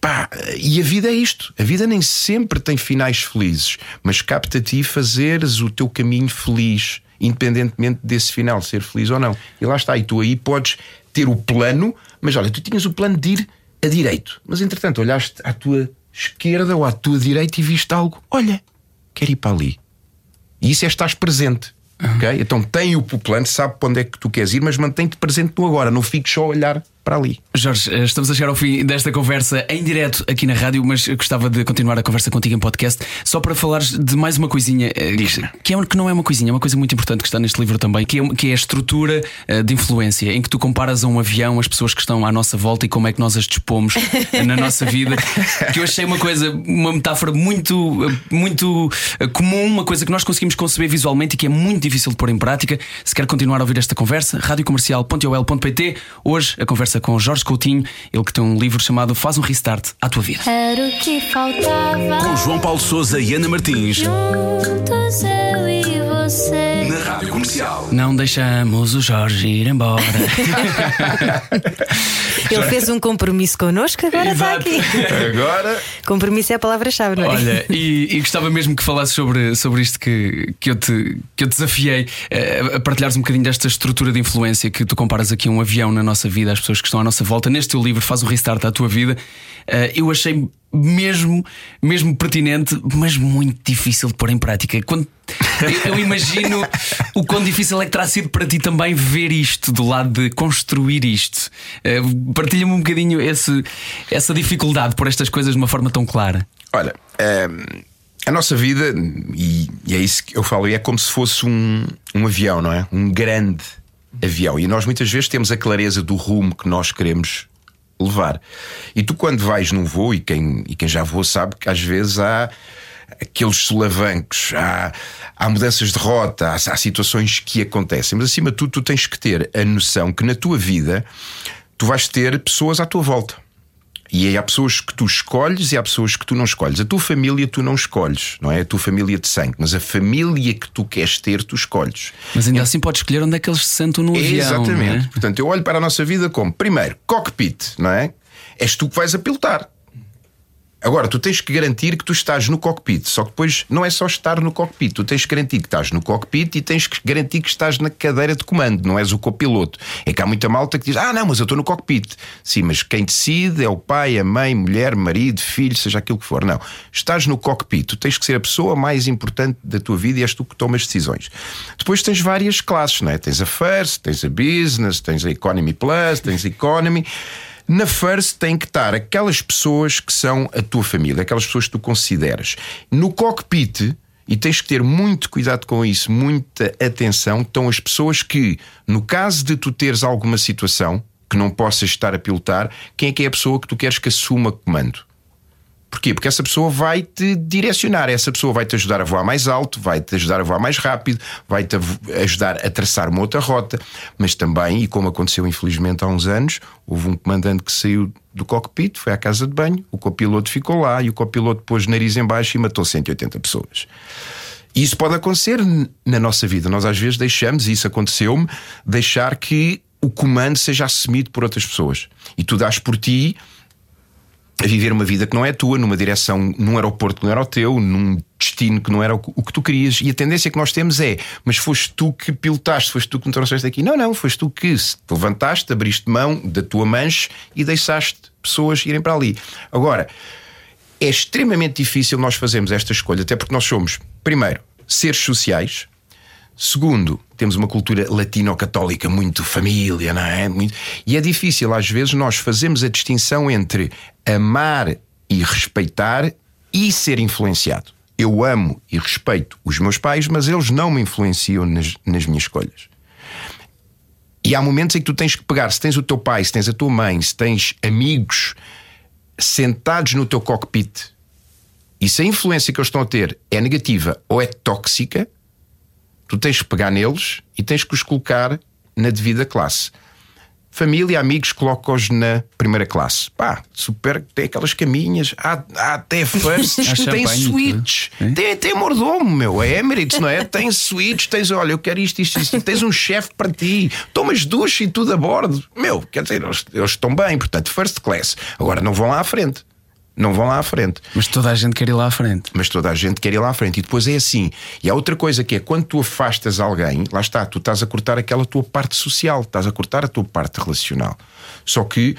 Pá, e a vida é isto. A vida nem sempre tem finais felizes, mas capta a ti fazeres o teu caminho feliz, independentemente desse final ser feliz ou não. E lá está, e tu aí podes ter o plano, mas olha, tu tinhas o plano de ir a direito, mas entretanto olhaste à tua esquerda ou à tua direita e viste algo. Olha, quero ir para ali. E isso é estás presente. Okay? Então tem o plano, sabe para onde é que tu queres ir, mas mantém-te presente no agora, não fiques só a olhar para ali. Jorge, estamos a chegar ao fim desta conversa em direto aqui na rádio, mas gostava de continuar a conversa contigo em podcast, só para falares de mais uma coisinha que não é uma coisinha, é uma coisa muito importante que está neste livro também, que é a estrutura de influência, em que tu comparas a um avião as pessoas que estão à nossa volta e como é que nós as dispomos na nossa vida. Que eu achei uma metáfora muito, muito comum, uma coisa que nós conseguimos conceber visualmente e que é muito difícil de pôr em prática. Se quer continuar a ouvir esta conversa, radiocomercial.ol.pt. Hoje a conversa com Jorge Coutinho, ele que tem um livro chamado Faz um Restart à Tua Vida. Era o que faltava. Com João Paulo Sousa e Ana Martins. Juntos eu e você. Na Rádio Comercial. Não deixamos o Jorge ir embora. Ele fez um compromisso connosco, agora exato. Está aqui. Agora. Compromisso é a palavra-chave, não é? Olha, e gostava mesmo que falasses sobre isto que eu te desafiei a partilhares um bocadinho desta estrutura de influência que tu comparas aqui um avião na nossa vida, as pessoas que estão à nossa volta. Neste teu livro Faz um Restart à Tua Vida. Eu achei mesmo pertinente, mas muito difícil de pôr em prática. Eu imagino o quão difícil é que terá sido para ti também ver isto, do lado de construir isto. Partilha-me um bocadinho essa dificuldade por estas coisas de uma forma tão clara. Olha, a nossa vida, e é isso que eu falo, é como se fosse um avião, não é? Um grande avião. E nós muitas vezes temos a clareza do rumo que nós queremos levar. E tu, quando vais num voo, e quem já voou sabe que às vezes há aqueles solavancos, há mudanças de rota, há situações que acontecem, mas acima de tudo tu tens que ter a noção que na tua vida tu vais ter pessoas à tua volta. E aí há pessoas que tu escolhes e há pessoas que tu não escolhes. A tua família tu não escolhes, não é? A tua família de sangue, mas a família que tu queres ter tu escolhes. Mas ainda assim podes escolher onde é que eles se sentam no avião. Exatamente, não é? Portanto eu olho para a nossa vida como, primeiro, cockpit, não é? És tu que vais a pilotar. Agora, tu tens que garantir que tu estás no cockpit. Só que depois não é só estar no cockpit. Tu tens que garantir que estás no cockpit e tens que garantir que estás na cadeira de comando. Não és o copiloto. É que há muita malta que diz: ah, não, mas eu estou no cockpit. Sim, mas quem decide é o pai, a mãe, mulher, marido, filho, seja aquilo que for. Não, estás no cockpit. Tu tens que ser a pessoa mais importante da tua vida e és tu que tomas decisões. Depois tens várias classes, não é? Tens a First, tens a Business, tens a Economy Plus, tens a Economy. Na First tem que estar aquelas pessoas que são a tua família, aquelas pessoas que tu consideras. No cockpit, e tens que ter muito cuidado com isso, muita atenção, estão as pessoas que, no caso de tu teres alguma situação que não possas estar a pilotar, quem é que é a pessoa que tu queres que assuma comando? Porquê? Porque essa pessoa vai te direcionar, essa pessoa vai te ajudar a voar mais alto, vai te ajudar a voar mais rápido, vai te ajudar a traçar uma outra rota. Mas também, e como aconteceu infelizmente há uns anos, houve um comandante que saiu do cockpit, foi à casa de banho, o copiloto ficou lá e o copiloto pôs o nariz em baixo e matou 180 pessoas. E isso pode acontecer na nossa vida. Nós às vezes deixamos, e isso aconteceu-me, deixar que o comando seja assumido por outras pessoas. E tu dás por ti a viver uma vida que não é tua, numa direção, num aeroporto que não era o teu, num destino que não era o que tu querias. E a tendência que nós temos é: mas foste tu que pilotaste, foste tu que me trouxeste aqui. Não, foste tu que levantaste, abriste mão da tua manche e deixaste pessoas irem para ali. Agora, é extremamente difícil nós fazermos esta escolha, até porque nós somos, primeiro, seres sociais. Segundo, temos uma cultura latino-católica muito família, não é? Muito... E é difícil, às vezes, nós fazermos a distinção entre amar e respeitar e ser influenciado. Eu amo e respeito os meus pais, mas eles não me influenciam nas minhas escolhas. E há momentos em que tu tens que pegar, se tens o teu pai, se tens a tua mãe, se tens amigos sentados no teu cockpit, e se a influência que eles estão a ter é negativa ou é tóxica, tu tens que pegar neles e tens que os colocar na devida classe. Família e amigos, coloca-os na primeira classe. Pá, super, tem aquelas caminhas, há até first, tem suítes, tem mordomo, meu, é Emirates, não é? Tem suítes, tens, olha, eu quero isto, tens um chefe para ti, tomas ducha e tudo a bordo. Meu, quer dizer, eles estão bem, portanto, first class. Agora não vão lá à frente. Não vão lá à frente. Mas toda a gente quer ir lá à frente. E depois é assim. E há outra coisa que é, quando tu afastas alguém, lá está, tu estás a cortar aquela tua parte social, estás a cortar a tua parte relacional. Só que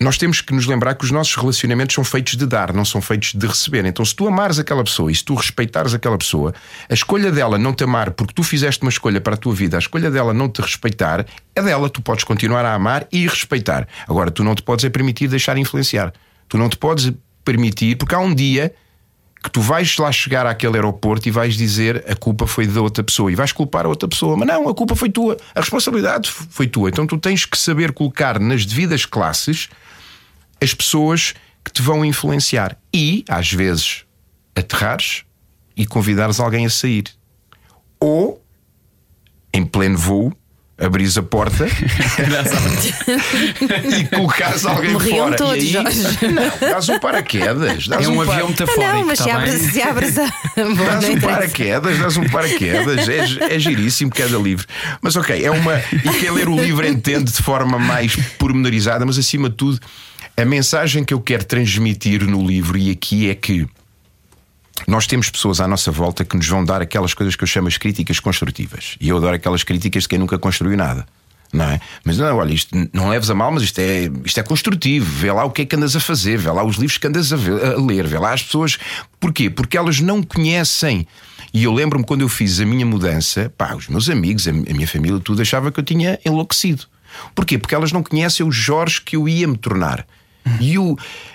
nós temos que nos lembrar que os nossos relacionamentos são feitos de dar, não são feitos de receber. Então, se tu amares aquela pessoa e se tu respeitares aquela pessoa, a escolha dela não te amar porque tu fizeste uma escolha para a tua vida, a escolha dela não te respeitar, é dela, tu podes continuar a amar e respeitar. Agora, tu não te podes é permitir deixar influenciar. Tu não te podes permitir, porque há um dia que tu vais lá chegar àquele aeroporto e vais dizer a culpa foi da outra pessoa e vais culpar a outra pessoa, mas não, a culpa foi tua, a responsabilidade foi tua. Então tu tens que saber colocar nas devidas classes as pessoas que te vão influenciar e, às vezes, aterrares e convidares alguém a sair. Ou, em pleno voo, abris a porta e colocares alguém morriam fora. Todos, e aí, não, dás um paraquedas. Dás é um avião metafórico. Não, mas tá se abres a. Dás um paraquedas, é giríssimo, cada livro. Mas ok, é uma. E quem ler o livro entende de forma mais pormenorizada, mas acima de tudo, a mensagem que eu quero transmitir no livro e aqui é que nós temos pessoas à nossa volta que nos vão dar aquelas coisas que eu chamo as críticas construtivas. E eu adoro aquelas críticas de quem nunca construiu nada, não é? Mas não, olha, isto não leves a mal, mas isto é construtivo. Vê lá o que é que andas a fazer, vê lá os livros que andas a ler, vê lá as pessoas. Porquê? Porque elas não conhecem. E eu lembro-me quando eu fiz a minha mudança, pá, os meus amigos, a minha família, tudo achava que eu tinha enlouquecido. Porquê? Porque elas não conhecem o Jorge que eu ia me tornar. E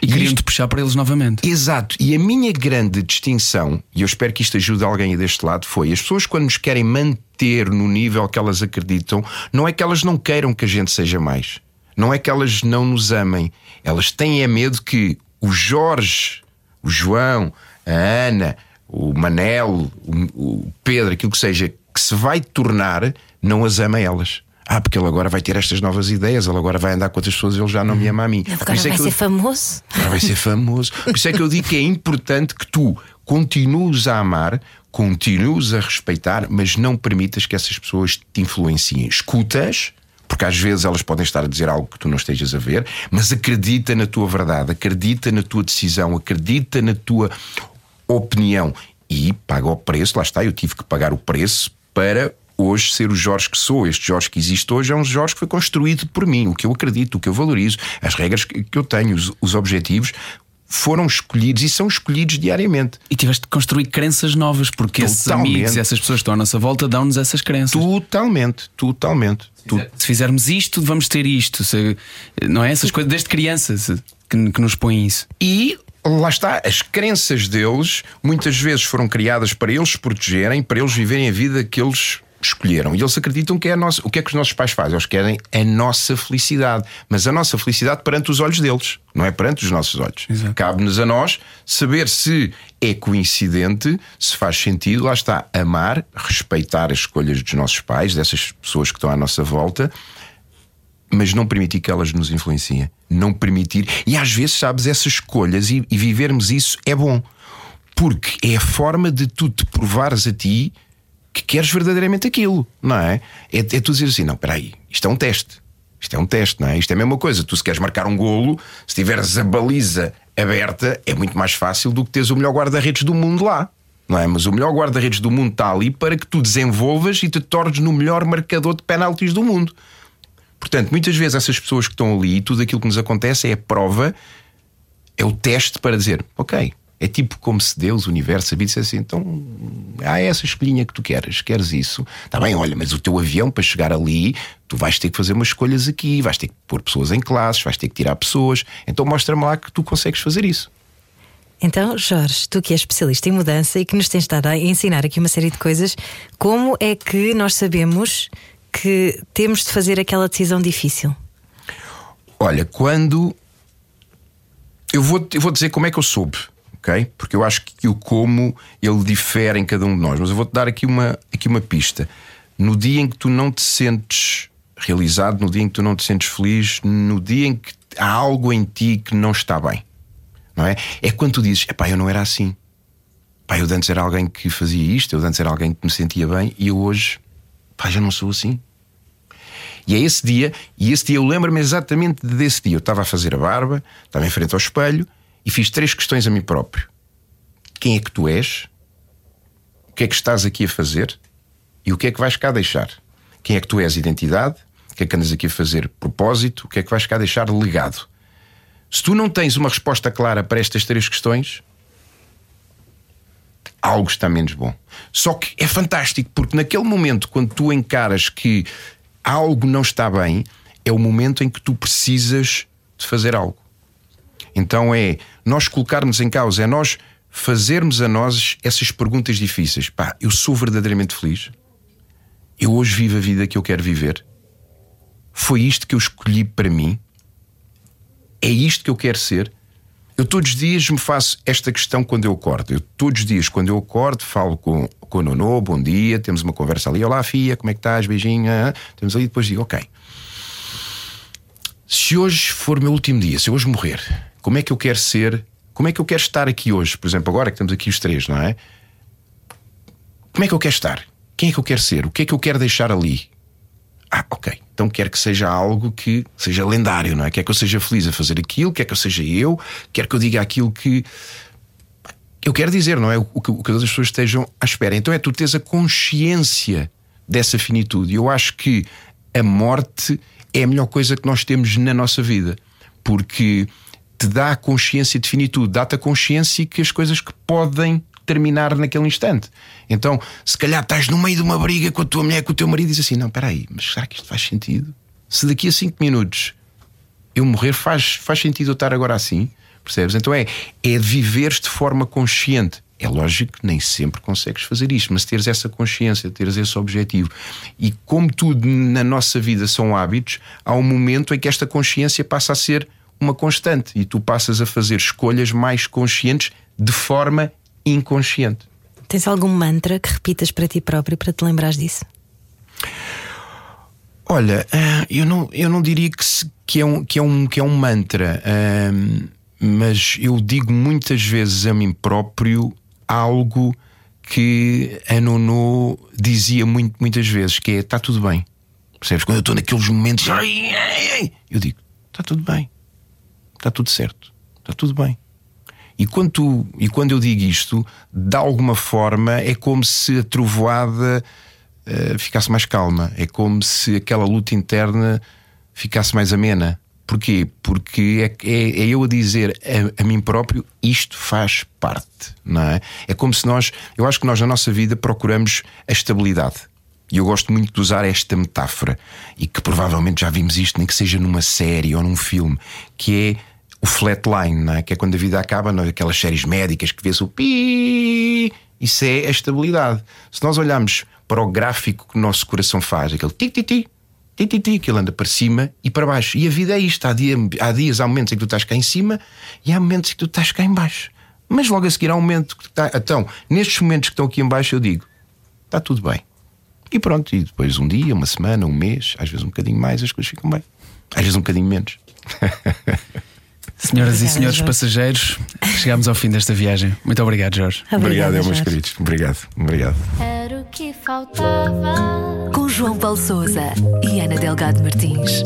queriam-te puxar para eles novamente. Exato, e a minha grande distinção, e eu espero que isto ajude alguém deste lado, foi as pessoas quando nos querem manter no nível que elas acreditam. Não é que elas não queiram que a gente seja mais, não é que elas não nos amem, elas têm é medo que o Jorge, o João, a Ana, o Manel, o Pedro, aquilo que seja, que se vai tornar, não as ama elas. Ah, porque ele agora vai ter estas novas ideias, ele agora vai andar com outras pessoas, ele já não me ama a mim. Agora vai ser famoso. Agora vai ser famoso. Por isso é que eu digo que é importante que tu continues a amar, continues a respeitar, mas não permitas que essas pessoas te influenciem. Escutas, porque às vezes elas podem estar a dizer algo que tu não estejas a ver, mas acredita na tua verdade, acredita na tua decisão, acredita na tua opinião e paga o preço. Lá está, eu tive que pagar o preço para hoje ser o Jorge que sou. Este Jorge que existe hoje é um Jorge que foi construído por mim. O que eu acredito, o que eu valorizo, as regras que eu tenho, os objetivos foram escolhidos e são escolhidos diariamente. E tiveste de construir crenças novas, porque esses amigos e essas pessoas que estão à nossa volta dão-nos essas crenças. Totalmente. Se fizermos isto, vamos ter isto. Não é? Essas coisas desde crianças que nos põem isso. E lá está, as crenças deles muitas vezes foram criadas para eles se protegerem, para eles viverem a vida que eles escolheram. E eles acreditam que é a nossa. O que é que os nossos pais fazem? Eles querem a nossa felicidade, mas a nossa felicidade perante os olhos deles, não é perante os nossos olhos. Exato. Cabe-nos a nós saber se é coincidente, se faz sentido. Lá está, amar, respeitar as escolhas dos nossos pais, dessas pessoas que estão à nossa volta, mas não permitir que elas nos influenciem. Não permitir. E às vezes, sabes, essas escolhas e vivermos isso é bom, porque é a forma de tu te provares a ti que queres verdadeiramente aquilo, não é? É tu dizer assim, não, espera aí, isto é um teste, não é? Isto é a mesma coisa, tu se queres marcar um golo, se tiveres a baliza aberta, é muito mais fácil do que teres o melhor guarda-redes do mundo lá, não é? Mas o melhor guarda-redes do mundo está ali para que tu desenvolvas e te tornes no melhor marcador de penaltis do mundo. Portanto, muitas vezes essas pessoas que estão ali, tudo aquilo que nos acontece é a prova, é o teste para dizer, ok, é tipo como se Deus, o universo, a vida disse assim, então há essa escolhinha que tu queres isso, está bem, olha, mas o teu avião para chegar ali, tu vais ter que fazer umas escolhas aqui, vais ter que pôr pessoas em classes, vais ter que tirar pessoas, então mostra-me lá que tu consegues fazer isso. Então, Jorge, tu que és especialista em mudança e que nos tens estado a ensinar aqui uma série de coisas, como é que nós sabemos que temos de fazer aquela decisão difícil? Olha, quando... Eu vou dizer como é que eu soube, ok? Porque eu acho que o como ele difere em cada um de nós. Mas eu vou-te dar aqui uma pista. No dia em que tu não te sentes realizado, no dia em que tu não te sentes feliz, no dia em que há algo em ti que não está bem, não é? É quando tu dizes, epá, eu não era assim. Pá, eu de antes era alguém que fazia isto, eu de antes era alguém que me sentia bem e eu hoje, pá, já não sou assim. E é esse dia, eu lembro-me exatamente desse dia. Eu estava a fazer a barba, estava em frente ao espelho e fiz 3 questões a mim próprio. Quem é que tu és? O que é que estás aqui a fazer? E o que é que vais cá deixar? Quem é que tu és? Identidade? O que é que andas aqui a fazer? Propósito? O que é que vais cá deixar? Legado? Se tu não tens uma resposta clara para estas 3 questões, algo está menos bom. Só que é fantástico, porque naquele momento, quando tu encaras que algo não está bem, é o momento em que tu precisas de fazer algo. Então é nós colocarmos em causa, é nós fazermos a nós essas perguntas difíceis. Pá, eu sou verdadeiramente feliz? Eu hoje vivo a vida que eu quero viver? Foi isto que eu escolhi para mim? É isto que eu quero ser? Eu todos os dias me faço esta questão quando eu acordo. Eu todos os dias, quando eu acordo, falo com o Nonô, bom dia, temos uma conversa ali, olá filha, como é que estás, beijinho, temos ali, depois digo, ok, se hoje for o meu último dia, se hoje morrer, como é que eu quero ser, como é que eu quero estar aqui hoje? Por exemplo, agora que estamos aqui os 3, não é? Como é que eu quero estar? Quem é que eu quero ser? O que é que eu quero deixar ali? Ah, ok, então quero que seja algo que seja lendário, não é? Quer que eu seja feliz a fazer aquilo, quer que eu seja eu, quer que eu diga aquilo que eu quero dizer, não é? O que todas as pessoas estejam à espera. Então é tu teres a consciência dessa finitude. E eu acho que a morte é a melhor coisa que nós temos na nossa vida, porque te dá a consciência de finitude, dá-te a consciência que as coisas que podem terminar naquele instante. Então, se calhar estás no meio de uma briga com a tua mulher, com o teu marido, e dizes assim, não, espera aí, mas será que isto faz sentido? Se daqui a 5 minutos eu morrer, faz sentido eu estar agora assim? Percebes? Então é viveres de forma consciente. É lógico que nem sempre consegues fazer isto, mas teres essa consciência, teres esse objetivo. E como tudo na nossa vida são hábitos, há um momento em que esta consciência passa a ser uma constante e tu passas a fazer escolhas mais conscientes de forma inconsciente. Tens algum mantra que repitas para ti próprio para te lembrares disso? Olha, eu não diria que é um mantra, mas eu digo muitas vezes a mim próprio algo que a Nonô dizia muitas vezes, que é, está tudo bem. Percebes? Quando eu estou naqueles momentos, eu digo, está tudo bem, está tudo certo, está tudo bem. E quando eu digo isto, de alguma forma é como se a trovoada ficasse mais calma. É como se aquela luta interna ficasse mais amena. Porquê? Porque é eu a dizer a mim próprio, isto faz parte, não é? É como se nós, eu acho que nós na nossa vida procuramos a estabilidade. E eu gosto muito de usar esta metáfora, e que provavelmente já vimos isto, nem que seja numa série ou num filme, que é o flatline, não é? Que é quando a vida acaba, naquelas séries médicas que vês o pi. Isso é a estabilidade. Se nós olharmos para o gráfico que o nosso coração faz, aquele tic-tic-tic, tic-tic-tic, que ele anda para cima e para baixo. E a vida é isto. Há dias, há momentos em que tu estás cá em cima e há momentos em que tu estás cá em baixo. Mas logo a seguir há um momento que está... Então, nestes momentos que estão aqui em baixo eu digo, está tudo bem. E pronto, e depois um dia, uma semana, um mês, às vezes um bocadinho mais, as coisas ficam bem. Às vezes um bocadinho menos. Senhoras e senhores passageiros, chegámos ao fim desta viagem. Muito obrigado, Jorge. Obrigado, meus queridos. Obrigado. Era o que faltava. Com João Paulo Sousa e Ana Delgado Martins.